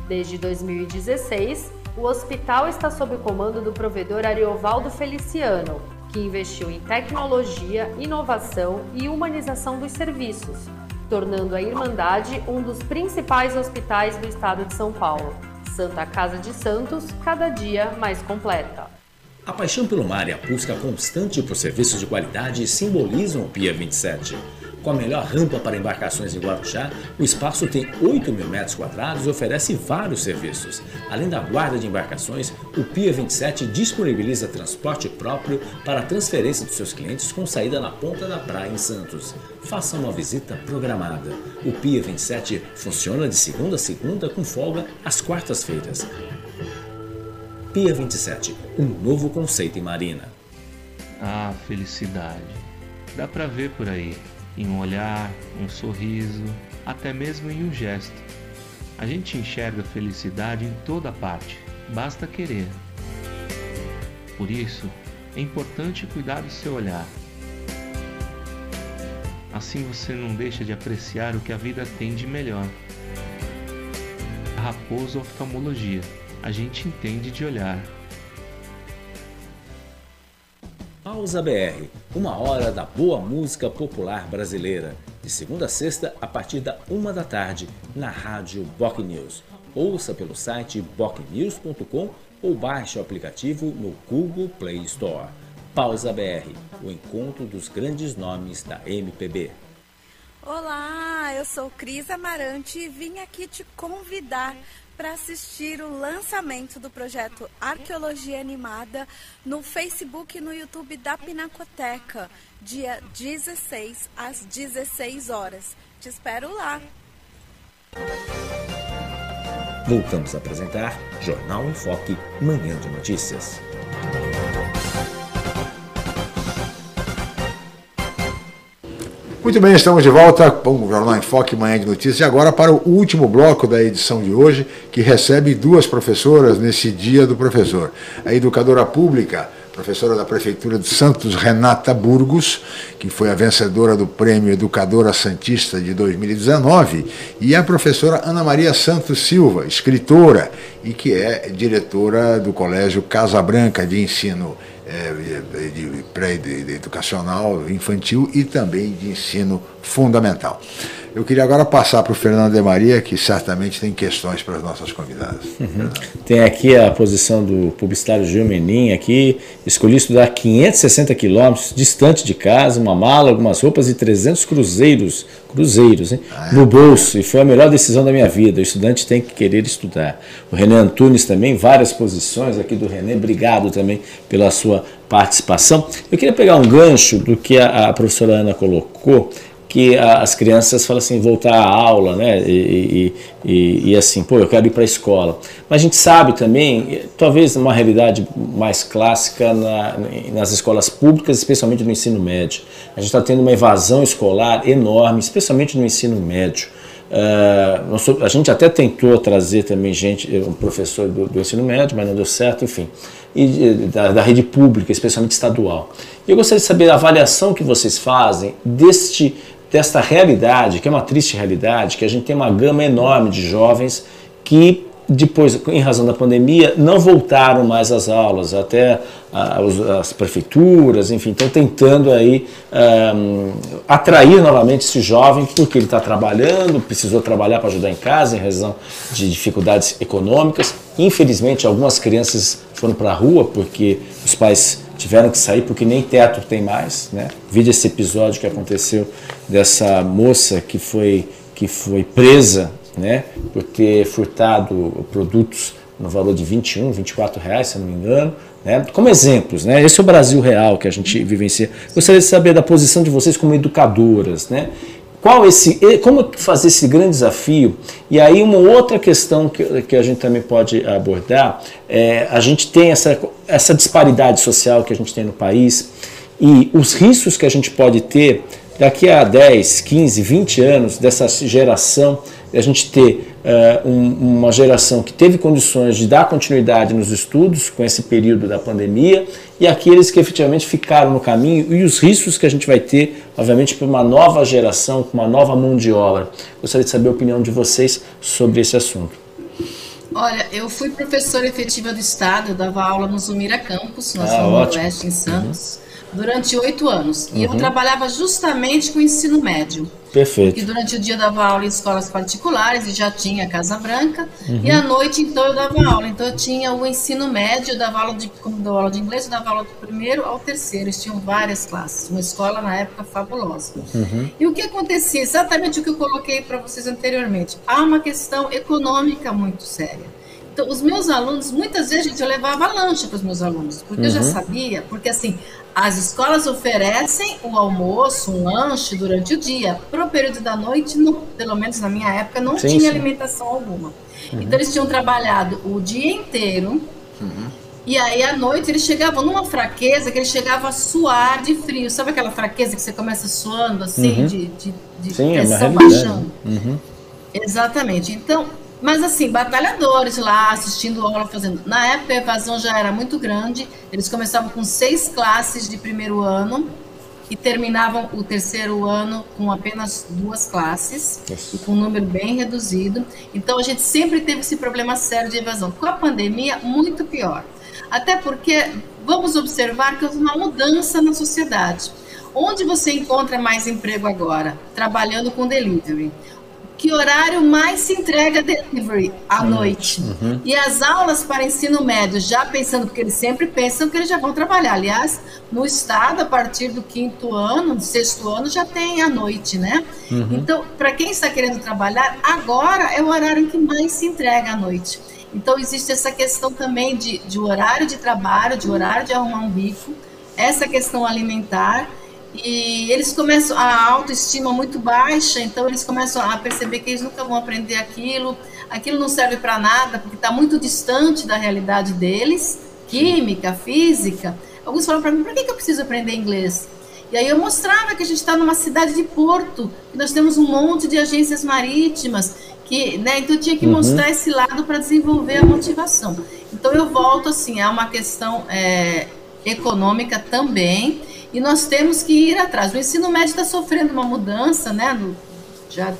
Desde 2016, o hospital está sob o comando do provedor Ariovaldo Feliciano, que investiu em tecnologia, inovação e humanização dos serviços, tornando a Irmandade um dos principais hospitais do estado de São Paulo. Santa Casa de Santos, cada dia mais completa. A paixão pelo mar e a busca constante por serviços de qualidade simbolizam o Pia 27. Com a melhor rampa para embarcações em Guarujá, o espaço tem 8 mil metros quadrados e oferece vários serviços. Além da guarda de embarcações, o Pia 27 disponibiliza transporte próprio para a transferência dos seus clientes com saída na Ponta da Praia, em Santos. Faça uma visita programada. O Pia 27 funciona de segunda a segunda com folga às quartas-feiras. Pia 27, um novo conceito em marina. Ah, felicidade. Dá pra ver por aí. Em um olhar, um sorriso, até mesmo em um gesto. A gente enxerga felicidade em toda parte, basta querer. Por isso, é importante cuidar do seu olhar. Assim você não deixa de apreciar o que a vida tem de melhor. Raposo Oftalmologia, a gente entende de olhar. Pausa BR, uma hora da boa música popular brasileira, de segunda a sexta a partir da 13h na rádio BocNews. Ouça pelo site bocnews.com ou baixe o aplicativo no Google Play Store. Pausa BR, o encontro dos grandes nomes da MPB. Olá, eu sou Cris Amarante e vim aqui te convidar para assistir o lançamento do projeto Arqueologia Animada no Facebook e no YouTube da Pinacoteca, dia 16 às 16 horas. Te espero lá! Voltamos a apresentar Jornal Enfoque, Manhã de Notícias. Muito bem, estamos de volta com o Jornal Enfoque, Manhã de Notícias, e agora para o último bloco da edição de hoje, que recebe duas professoras nesse Dia do Professor. A educadora pública, professora da Prefeitura de Santos, Renata Burgos, que foi a vencedora do Prêmio Educadora Santista de 2019, e a professora Ana Maria Santos Silva, escritora, e que é diretora do Colégio Casa Branca de Ensino pré-educacional infantil e também de ensino fundamental. Eu queria agora passar para o Fernando de Maria, que certamente tem questões para as nossas convidadas. Uhum. Tem aqui a posição do publicitário Gil Menin aqui. Escolhi estudar 560 quilômetros distante de casa, uma mala, algumas roupas e 300 cruzeiros, hein? Ah, é. No bolso, e foi a melhor decisão da minha vida. O estudante tem que querer estudar. O Renan Antunes também, várias posições aqui do Renan. Obrigado também pela sua participação. Eu queria pegar um gancho do que a professora Ana colocou, que as crianças falam assim, voltar à aula, né, e assim, pô, eu quero ir para a escola. Mas a gente sabe também, talvez numa realidade mais clássica nas escolas públicas, especialmente no ensino médio, a gente está tendo uma evasão escolar enorme, especialmente no ensino médio. A gente até tentou trazer também gente, um professor do ensino médio, mas não deu certo, enfim, e da rede pública, especialmente estadual. E eu gostaria de saber a avaliação que vocês fazem desta realidade, que é uma triste realidade, que a gente tem uma gama enorme de jovens que depois, em razão da pandemia, não voltaram mais às aulas, até as prefeituras, enfim, estão tentando aí atrair novamente esse jovem, porque ele está trabalhando, precisou trabalhar para ajudar em casa, em razão de dificuldades econômicas. Infelizmente, algumas crianças foram para a rua porque os pais tiveram que sair porque nem teto tem mais, né? Vide esse episódio que aconteceu dessa moça que foi presa, né, por ter furtado produtos no valor de R$24, se não me engano, né, como exemplos, né? Esse é o Brasil real que a gente vivencia. Gostaria de saber da posição de vocês como educadoras, né? Como fazer esse grande desafio? E aí uma outra questão que a gente também pode abordar, a gente tem essa disparidade social que a gente tem no país e os riscos que a gente pode ter daqui a 10, 15, 20 anos dessa geração, a gente ter uma geração que teve condições de dar continuidade nos estudos com esse período da pandemia e aqueles que efetivamente ficaram no caminho e os riscos que a gente vai ter, obviamente, para uma nova geração, com uma nova mão de obra. Gostaria de saber a opinião de vocês sobre esse assunto. Olha, eu fui professora efetiva do Estado, eu dava aula no Zumira Campus, na zona Noroeste, em Santos, durante 8 anos. E eu trabalhava justamente com o ensino médio. Perfeito. Que durante o dia eu dava aula em escolas particulares e já tinha Casa Branca. Uhum. E à noite, então, eu dava aula. Então, eu tinha o ensino médio, eu dava aula de, como eu dou aula de inglês, eu dava aula do primeiro ao terceiro. Eles tinham várias classes. Uma escola, na época, fabulosa. Uhum. E o que acontecia? Exatamente o que eu coloquei para vocês anteriormente. Há uma questão econômica muito séria. Então, os meus alunos, muitas vezes, gente, eu levava lanche para os meus alunos, porque eu já sabia, porque assim, as escolas oferecem o almoço, um lanche durante o dia, para o período da noite, no, pelo menos na minha época, não tinha alimentação alguma. Uhum. Então, eles tinham trabalhado o dia inteiro, e aí, à noite, eles chegavam numa fraqueza que eles chegavam a suar de frio. Sabe aquela fraqueza que você começa suando, assim, de pressão baixando? Exatamente. Então, mas assim, batalhadores lá, assistindo aula, fazendo... Na época a evasão já era muito grande, eles começavam com 6 classes de primeiro ano e terminavam o terceiro ano com apenas 2 classes, e com um número bem reduzido. Então a gente sempre teve esse problema sério de evasão. Com a pandemia, muito pior. Até porque vamos observar que houve uma mudança na sociedade. Onde você encontra mais emprego agora? Trabalhando com delivery. Que horário mais se entrega delivery? À noite. E as aulas para ensino médio, já pensando, porque eles sempre pensam que eles já vão trabalhar. Aliás, no estado, a partir do 5º ano, do 6º ano, já tem à noite, né? Então, para quem está querendo trabalhar, agora é o horário em que mais se entrega à noite. Então, existe essa questão também de horário de trabalho, de horário de arrumar um bico, essa questão alimentar. E eles começam a autoestima muito baixa, então eles começam a perceber que eles nunca vão aprender aquilo, aquilo não serve para nada, porque está muito distante da realidade deles, química, física. Alguns falam para mim, por que eu preciso aprender inglês? E aí eu mostrava que a gente está numa cidade de porto, que nós temos um monte de agências marítimas, que, né, então eu tinha que mostrar esse lado para desenvolver a motivação. Então eu volto assim, é uma questão econômica também. E nós temos que ir atrás. O ensino médio está sofrendo uma mudança, né, já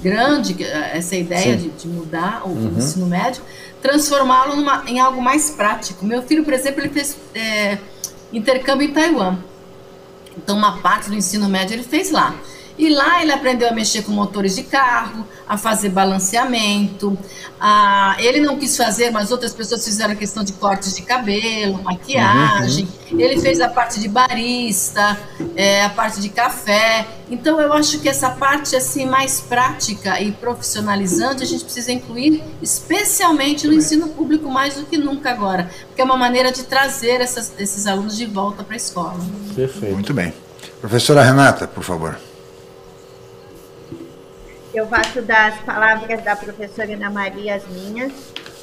grande, essa ideia de mudar o ensino médio, transformá-lo em algo mais prático. Meu filho, por exemplo, ele fez intercâmbio em Taiwan. Então, uma parte do ensino médio ele fez lá. E lá ele aprendeu a mexer com motores de carro, a fazer balanceamento, ele não quis fazer, mas outras pessoas fizeram a questão de cortes de cabelo, maquiagem, ele fez a parte de barista, a parte de café. Então eu acho que essa parte assim, mais prática e profissionalizante a gente precisa incluir, especialmente no ensino público mais do que nunca agora, porque é uma maneira de trazer esses alunos de volta para a escola. Perfeito. Muito bem. Professora Renata, por favor. Eu faço das palavras da professora Ana Maria as minhas.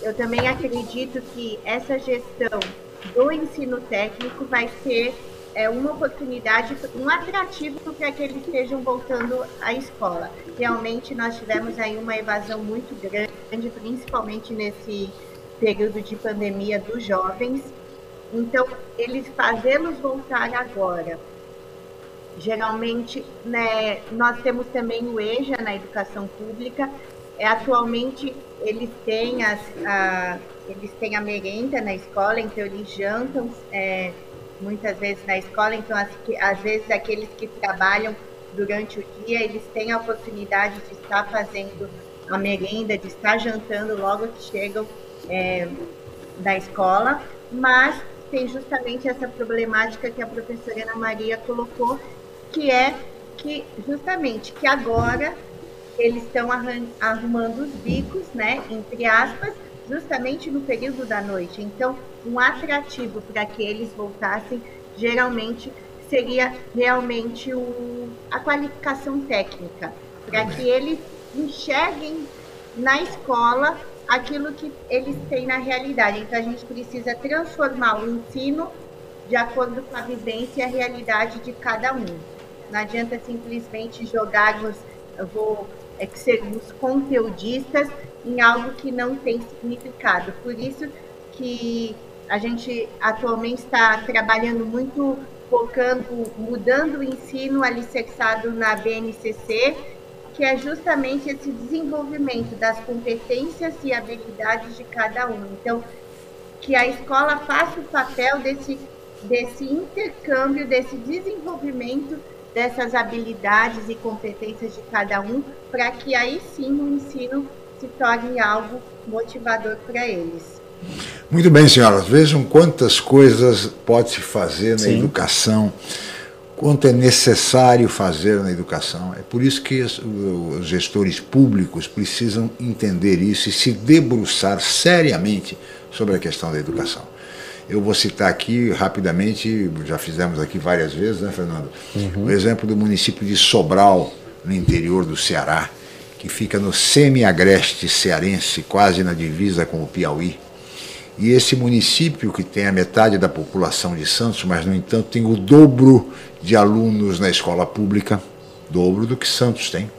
Eu também acredito que essa gestão do ensino técnico vai ser uma oportunidade, um atrativo para que eles estejam voltando à escola. Realmente nós tivemos aí uma evasão muito grande, principalmente nesse período de pandemia dos jovens. Então, eles fazê-los voltar agora. Geralmente, né, nós temos também o EJA na educação pública. Atualmente, eles têm a merenda na escola, então eles jantam muitas vezes na escola. Então, às vezes, aqueles que trabalham durante o dia, eles têm a oportunidade de estar fazendo a merenda, de estar jantando logo que chegam da escola. Mas tem justamente essa problemática que a professora Ana Maria colocou, que é que justamente que agora eles estão arrumando os bicos, né, entre aspas, justamente no período da noite. Então, um atrativo para que eles voltassem, geralmente, seria realmente a qualificação técnica, para que eles enxerguem na escola aquilo que eles têm na realidade. Então, a gente precisa transformar o ensino de acordo com a vivência e a realidade de cada um. Não adianta simplesmente jogarmos, sermos conteudistas em algo que não tem significado. Por isso que a gente atualmente está trabalhando muito, focando, mudando o ensino alicerçado na BNCC, que é justamente esse desenvolvimento das competências e habilidades de cada um. Então, que a escola faça o papel desse intercâmbio, desse desenvolvimento dessas habilidades e competências de cada um, para que aí sim o ensino se torne algo motivador para eles. Muito bem, senhoras, vejam quantas coisas pode-se fazer na educação, quanto é necessário fazer na educação. É por isso que os gestores públicos precisam entender isso e se debruçar seriamente sobre a questão da educação. Eu vou citar aqui rapidamente, já fizemos aqui várias vezes, né, Fernando? Uhum. O exemplo do município de Sobral, no interior do Ceará, que fica no semi-agreste cearense, quase na divisa com o Piauí. E esse município, que tem a metade da população de Santos, mas, no entanto, tem o dobro de alunos na escola pública, dobro do que Santos tem,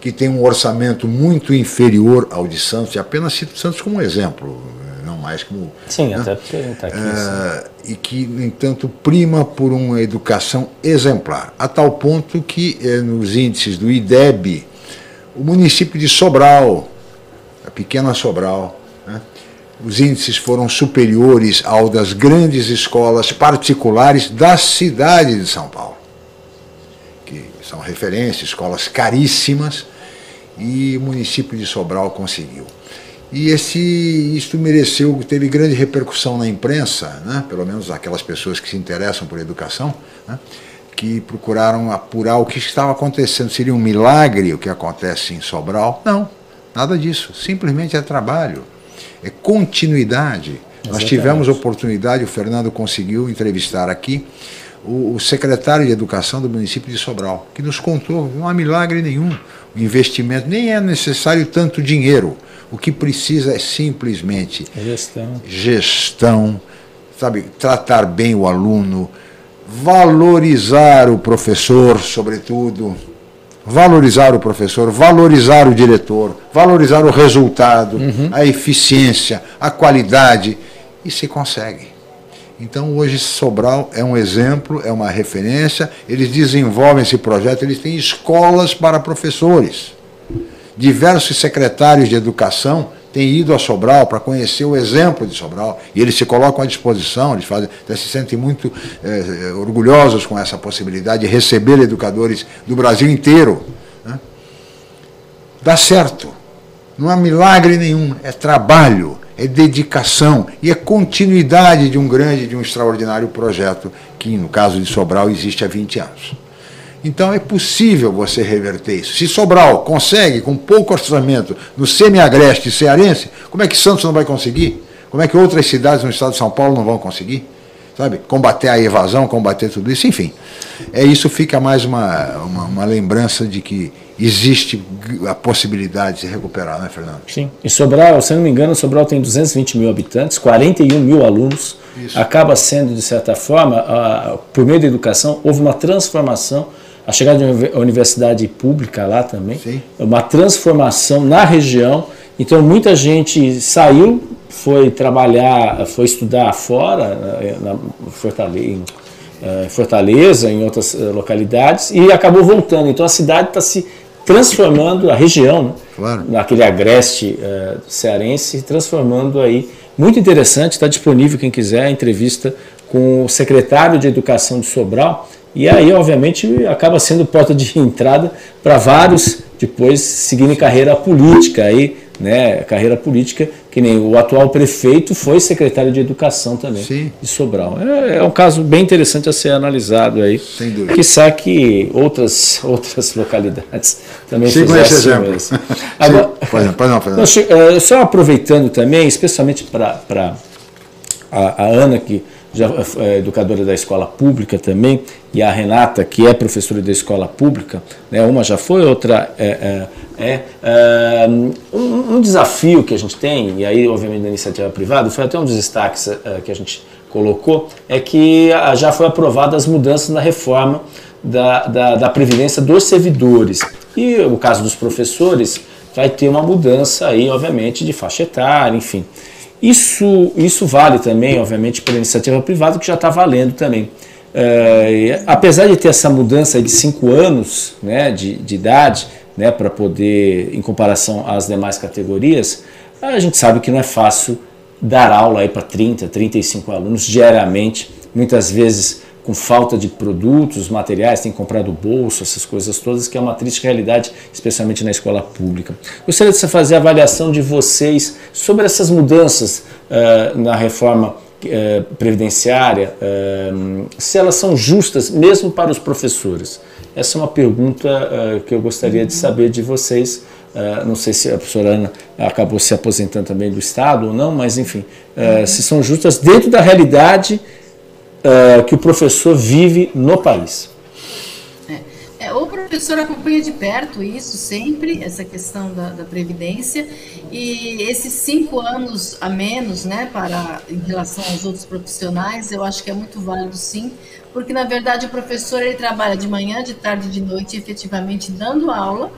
que tem um orçamento muito inferior ao de Santos, e apenas cito Santos como um exemplo, não mais como... Sim, né? Até porque ele está aqui. E que, no entanto, prima por uma educação exemplar, a tal ponto que, nos índices do IDEB, o município de Sobral, a pequena Sobral, né? Os índices foram superiores ao das grandes escolas particulares da cidade de São Paulo, que são referência, escolas caríssimas, e o município de Sobral conseguiu. E isso mereceu, teve grande repercussão na imprensa, né? Pelo menos aquelas pessoas que se interessam por educação, né? Que procuraram apurar o que estava acontecendo. Seria um milagre o que acontece em Sobral? Não, nada disso, simplesmente é trabalho. É continuidade. Exatamente. Nós tivemos oportunidade, o Fernando conseguiu entrevistar aqui o secretário de Educação do município de Sobral, que nos contou, não há milagre nenhum, o investimento, nem é necessário tanto dinheiro. O que precisa é simplesmente gestão, sabe, tratar bem o aluno, valorizar o professor, sobretudo, valorizar o professor, valorizar o diretor, valorizar o resultado, a eficiência, a qualidade, e se consegue. Então hoje Sobral é um exemplo, é uma referência, eles desenvolvem esse projeto, eles têm escolas para professores. Diversos secretários de educação têm ido a Sobral para conhecer o exemplo de Sobral, e eles se colocam à disposição, eles fazem, até se sentem muito orgulhosos com essa possibilidade de receber educadores do Brasil inteiro, né? Dá certo, não há milagre nenhum, é trabalho, é dedicação e é continuidade de um grande, de um extraordinário projeto que, no caso de Sobral, existe há 20 anos. Então é possível você reverter isso. Se Sobral consegue, com pouco orçamento, no semi-agreste cearense, como é que Santos não vai conseguir? Como é que outras cidades no estado de São Paulo não vão conseguir? Sabe? Combater a evasão, combater tudo isso, enfim. É isso, fica mais uma lembrança de que existe a possibilidade de se recuperar, né, Fernando? Sim. E Sobral, se não me engano, Sobral tem 220 mil habitantes, 41 mil alunos. Isso. Acaba sendo, de certa forma, por meio da educação, houve uma transformação. A chegada de uma universidade pública lá também, sim, uma transformação na região. Então, muita gente saiu, foi trabalhar, foi estudar fora, em Fortaleza, em outras localidades, e acabou voltando. Então, a cidade está se transformando, a região, né? Claro. Naquele agreste cearense, transformando aí. Muito interessante, está disponível, quem quiser, a entrevista com o secretário de Educação de Sobral. E aí, obviamente, acaba sendo porta de entrada para vários depois seguirem carreira política, aí, né? Carreira política, que nem o atual prefeito foi secretário de Educação também, sim, de Sobral. É um caso bem interessante a ser analisado aí. Sem dúvida. Quiçá que outras localidades também fizessem esse exemplo. Agora, não, só aproveitando também, especialmente para a Ana, que já é educadora da escola pública também, e a Renata, que é professora da escola pública, né, uma já foi, outra um desafio que a gente tem, e aí, obviamente, da iniciativa privada, foi até um dos destaques que a gente colocou, é que já foi aprovada as mudanças na reforma da Previdência dos servidores. E o caso dos professores vai ter uma mudança aí, obviamente, de faixa etária, enfim. Isso vale também, obviamente, para a iniciativa privada, que já está valendo também. Apesar de ter essa mudança de 5 anos, né, de idade, né, para poder, em comparação às demais categorias, a gente sabe que não é fácil dar aula para 30, 35 alunos diariamente, muitas vezes com falta de produtos, materiais, tem comprado bolsa, essas coisas todas, que é uma triste realidade, especialmente na escola pública. Gostaria de fazer a avaliação de vocês sobre essas mudanças na reforma previdenciária, se elas são justas mesmo para os professores. Essa é uma pergunta que eu gostaria de saber de vocês. Não sei se a professora Ana acabou se aposentando também do Estado ou não, mas enfim, se são justas dentro da realidade que o professor vive no país. O professor acompanha de perto isso sempre, essa questão da Previdência, e esses 5 anos a menos, né, em relação aos outros profissionais, eu acho que é muito válido sim, porque na verdade o professor ele trabalha de manhã, de tarde e de noite, efetivamente dando aula.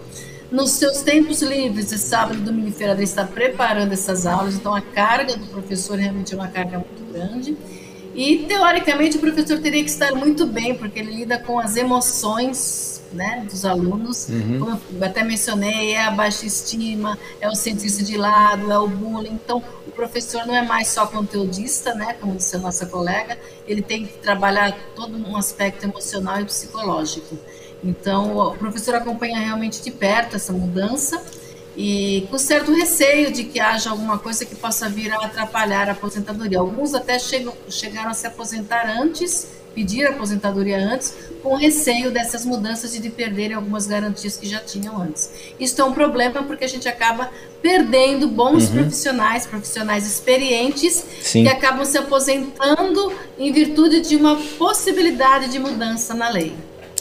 Nos seus tempos livres, de sábado e domingo e feriado, ele está preparando essas aulas, então a carga do professor realmente é uma carga muito grande. E, teoricamente, o professor teria que estar muito bem, porque ele lida com as emoções, né, dos alunos. Uhum. Como eu até mencionei, é a baixa estima, é o sentir-se de lado, é o bullying. Então, o professor não é mais só conteudista, né, como disse a nossa colega, ele tem que trabalhar todo um aspecto emocional e psicológico. Então, o professor acompanha realmente de perto essa mudança, e com certo receio de que haja alguma coisa que possa vir a atrapalhar a aposentadoria. Alguns até chegaram a se aposentar antes, pedir a aposentadoria antes, com receio dessas mudanças e de perderem algumas garantias que já tinham antes. Isso é um problema porque a gente acaba perdendo bons profissionais experientes, sim, que acabam se aposentando em virtude de uma possibilidade de mudança na lei.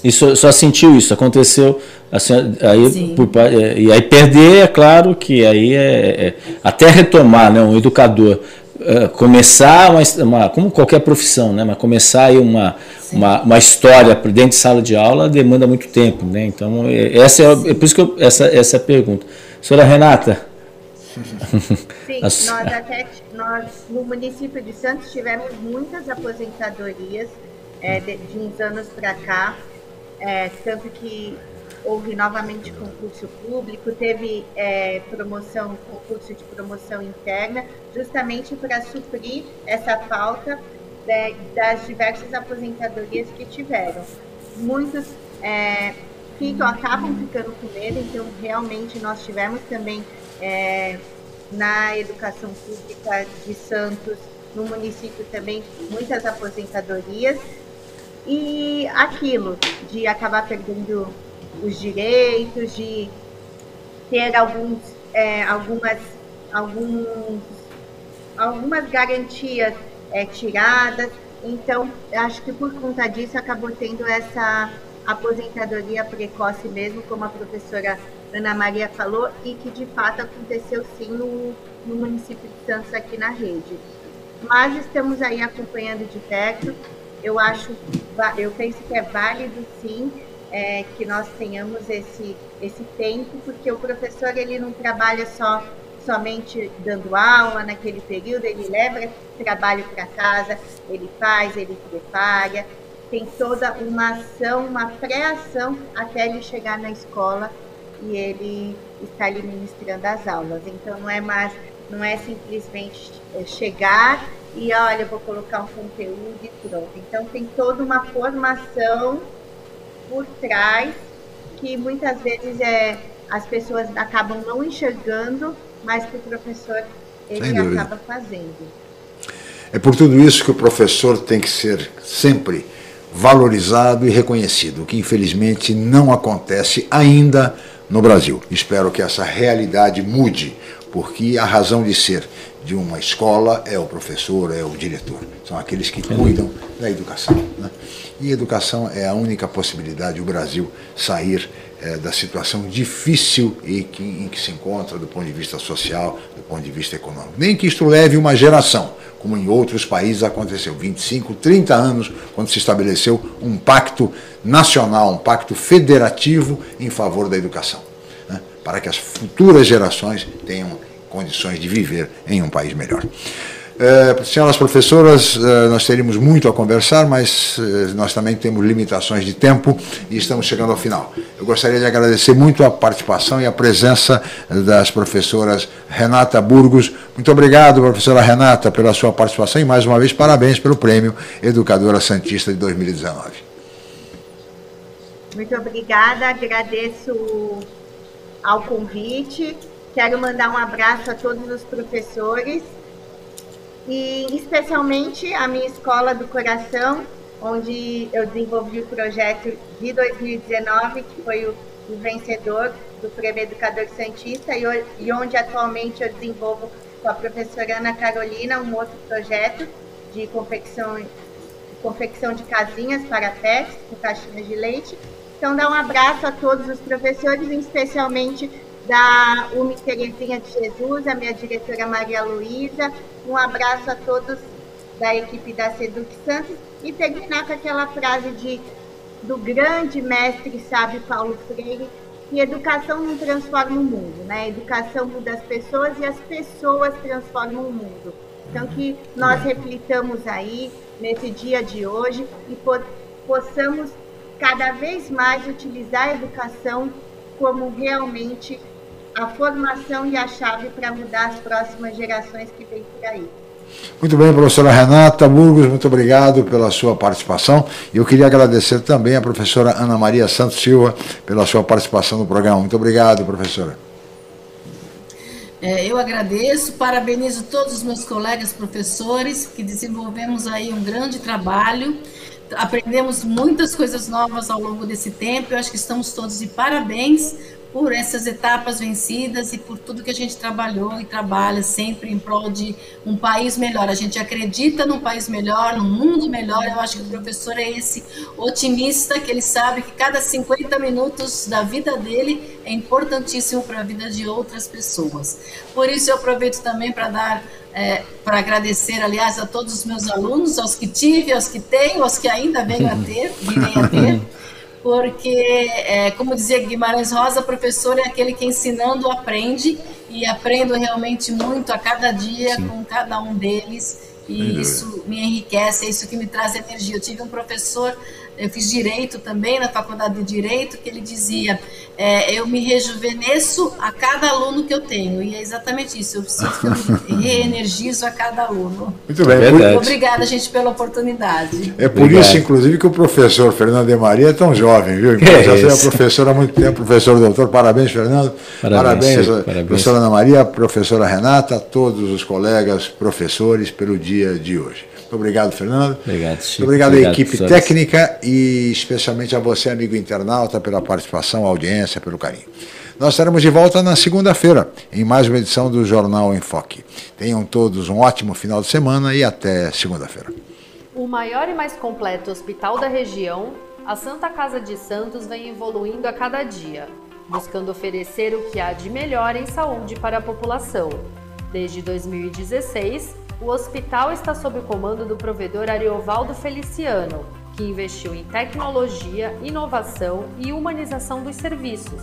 E só sentiu isso, aconteceu assim, aí perder, é claro que aí até retomar, né, um educador, começar como qualquer profissão, né, mas começar aí uma história dentro de sala de aula demanda muito tempo, né, então por isso que essa é a pergunta. Senhora Renata? Sim, nós no município de Santos tivemos muitas aposentadorias de uns anos para cá, tanto que houve novamente concurso público, teve concurso de promoção interna, justamente para suprir essa falta das diversas aposentadorias que tiveram. Muitos acabam ficando com medo, então realmente nós tivemos também na educação pública de Santos, no município também, muitas aposentadorias. E aquilo de acabar perdendo os direitos, de ter algumas garantias tiradas. Então, acho que por conta disso acabou tendo essa aposentadoria precoce mesmo, como a professora Ana Maria falou, e que de fato aconteceu sim no município de Santos aqui na rede. Mas estamos aí acompanhando de perto. Eu penso que é válido sim que nós tenhamos esse tempo, porque o professor ele não trabalha somente dando aula naquele período, ele leva trabalho para casa, ele faz, ele prepara, tem toda uma ação, uma pré-ação até ele chegar na escola e ele está ali ministrando as aulas. Então não é simplesmente chegar e, olha, eu vou colocar um conteúdo e pronto. Então, tem toda uma formação por trás que muitas vezes as pessoas acabam não enxergando, mas que o professor ele acaba fazendo. É por tudo isso que o professor tem que ser sempre valorizado e reconhecido, o que infelizmente não acontece ainda no Brasil. Espero que essa realidade mude, porque a razão de ser de uma escola é o professor, é o diretor. São aqueles que cuidam da educação, né? E educação é a única possibilidade do Brasil sair da situação difícil em que se encontra do ponto de vista social, do ponto de vista econômico. Nem que isto leve uma geração, como em outros países aconteceu, 25, 30 anos, quando se estabeleceu um pacto nacional, um pacto federativo em favor da educação, né? Para que as futuras gerações tenham condições de viver em um país melhor. Senhoras professoras, nós teríamos muito a conversar, mas nós também temos limitações de tempo e estamos chegando ao final. Eu gostaria de agradecer muito a participação e a presença das professoras Renata Burgos. Muito obrigado, professora Renata, pela sua participação e, mais uma vez, parabéns pelo Prêmio Educadora Santista de 2019. Muito obrigada, agradeço ao convite. Quero mandar um abraço a todos os professores. E especialmente a minha escola do coração, onde eu desenvolvi o projeto de 2019, que foi o vencedor do Prêmio Educador Santista, e onde atualmente eu desenvolvo com a professora Ana Carolina um outro projeto de confecção de casinhas para pets, com caixinhas de leite. Então, dá um abraço a todos os professores, especialmente da UME Terezinha de Jesus, a minha diretora Maria Luísa. Um abraço a todos da equipe da Seduc Santos, e terminar com aquela frase do grande mestre sábio Paulo Freire, que educação não transforma o mundo, né? A educação muda as pessoas e as pessoas transformam o mundo. Então, que nós reflitamos aí, nesse dia de hoje, e possamos cada vez mais utilizar a educação como realmente a formação e a chave para mudar as próximas gerações que vem por aí. Muito bem, professora Renata Burgos, muito obrigado pela sua participação. E eu queria agradecer também a professora Ana Maria Santos Silva pela sua participação no programa. Muito obrigado, professora. Eu agradeço, parabenizo todos os meus colegas professores, que desenvolvemos aí um grande trabalho. Aprendemos muitas coisas novas ao longo desse tempo. Eu acho que estamos todos de parabéns por essas etapas vencidas e por tudo que a gente trabalhou e trabalha sempre em prol de um país melhor. A gente acredita num país melhor, num mundo melhor. Eu acho que o professor é esse otimista, que ele sabe que cada 50 minutos da vida dele é importantíssimo para a vida de outras pessoas. Por isso eu aproveito também para para agradecer, aliás, a todos os meus alunos, aos que tive, aos que tenho, aos que ainda virem a ter. Porque, como dizia Guimarães Rosa, professor é aquele que ensinando aprende, e aprendo realmente muito a cada dia. Sim. Com cada um deles, e isso me enriquece, é isso que me traz energia. Eu tive um professor, eu fiz Direito também, na Faculdade de Direito, que ele dizia, eu me rejuvenesço a cada aluno que eu tenho, e é exatamente isso, eu preciso que eu me reenergizo a cada aluno. Muito bem, muito obrigada, gente, pela oportunidade. É por isso, inclusive, que o professor Fernando de Maria é tão jovem, viu? Já foi professor há muito tempo, professor doutor. Parabéns, Fernando. Parabéns, professora Ana Maria, professora Renata, a todos os colegas professores pelo dia de hoje. Muito obrigado, Fernando. Obrigado, Chico. Obrigado à equipe técnica e especialmente a você, amigo internauta, pela participação, audiência, pelo carinho. Nós estaremos de volta na segunda-feira, em mais uma edição do Jornal Enfoque. Tenham todos um ótimo final de semana e até segunda-feira. O maior e mais completo hospital da região, a Santa Casa de Santos vem evoluindo a cada dia, buscando oferecer o que há de melhor em saúde para a população. Desde 2016... o hospital está sob o comando do provedor Ariovaldo Feliciano, que investiu em tecnologia, inovação e humanização dos serviços,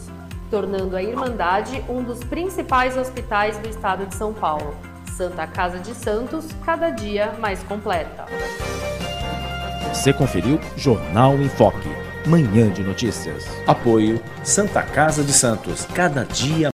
tornando a Irmandade um dos principais hospitais do estado de São Paulo. Santa Casa de Santos, cada dia mais completa. Você conferiu Jornal em Foque, manhã de notícias. Apoio Santa Casa de Santos, cada dia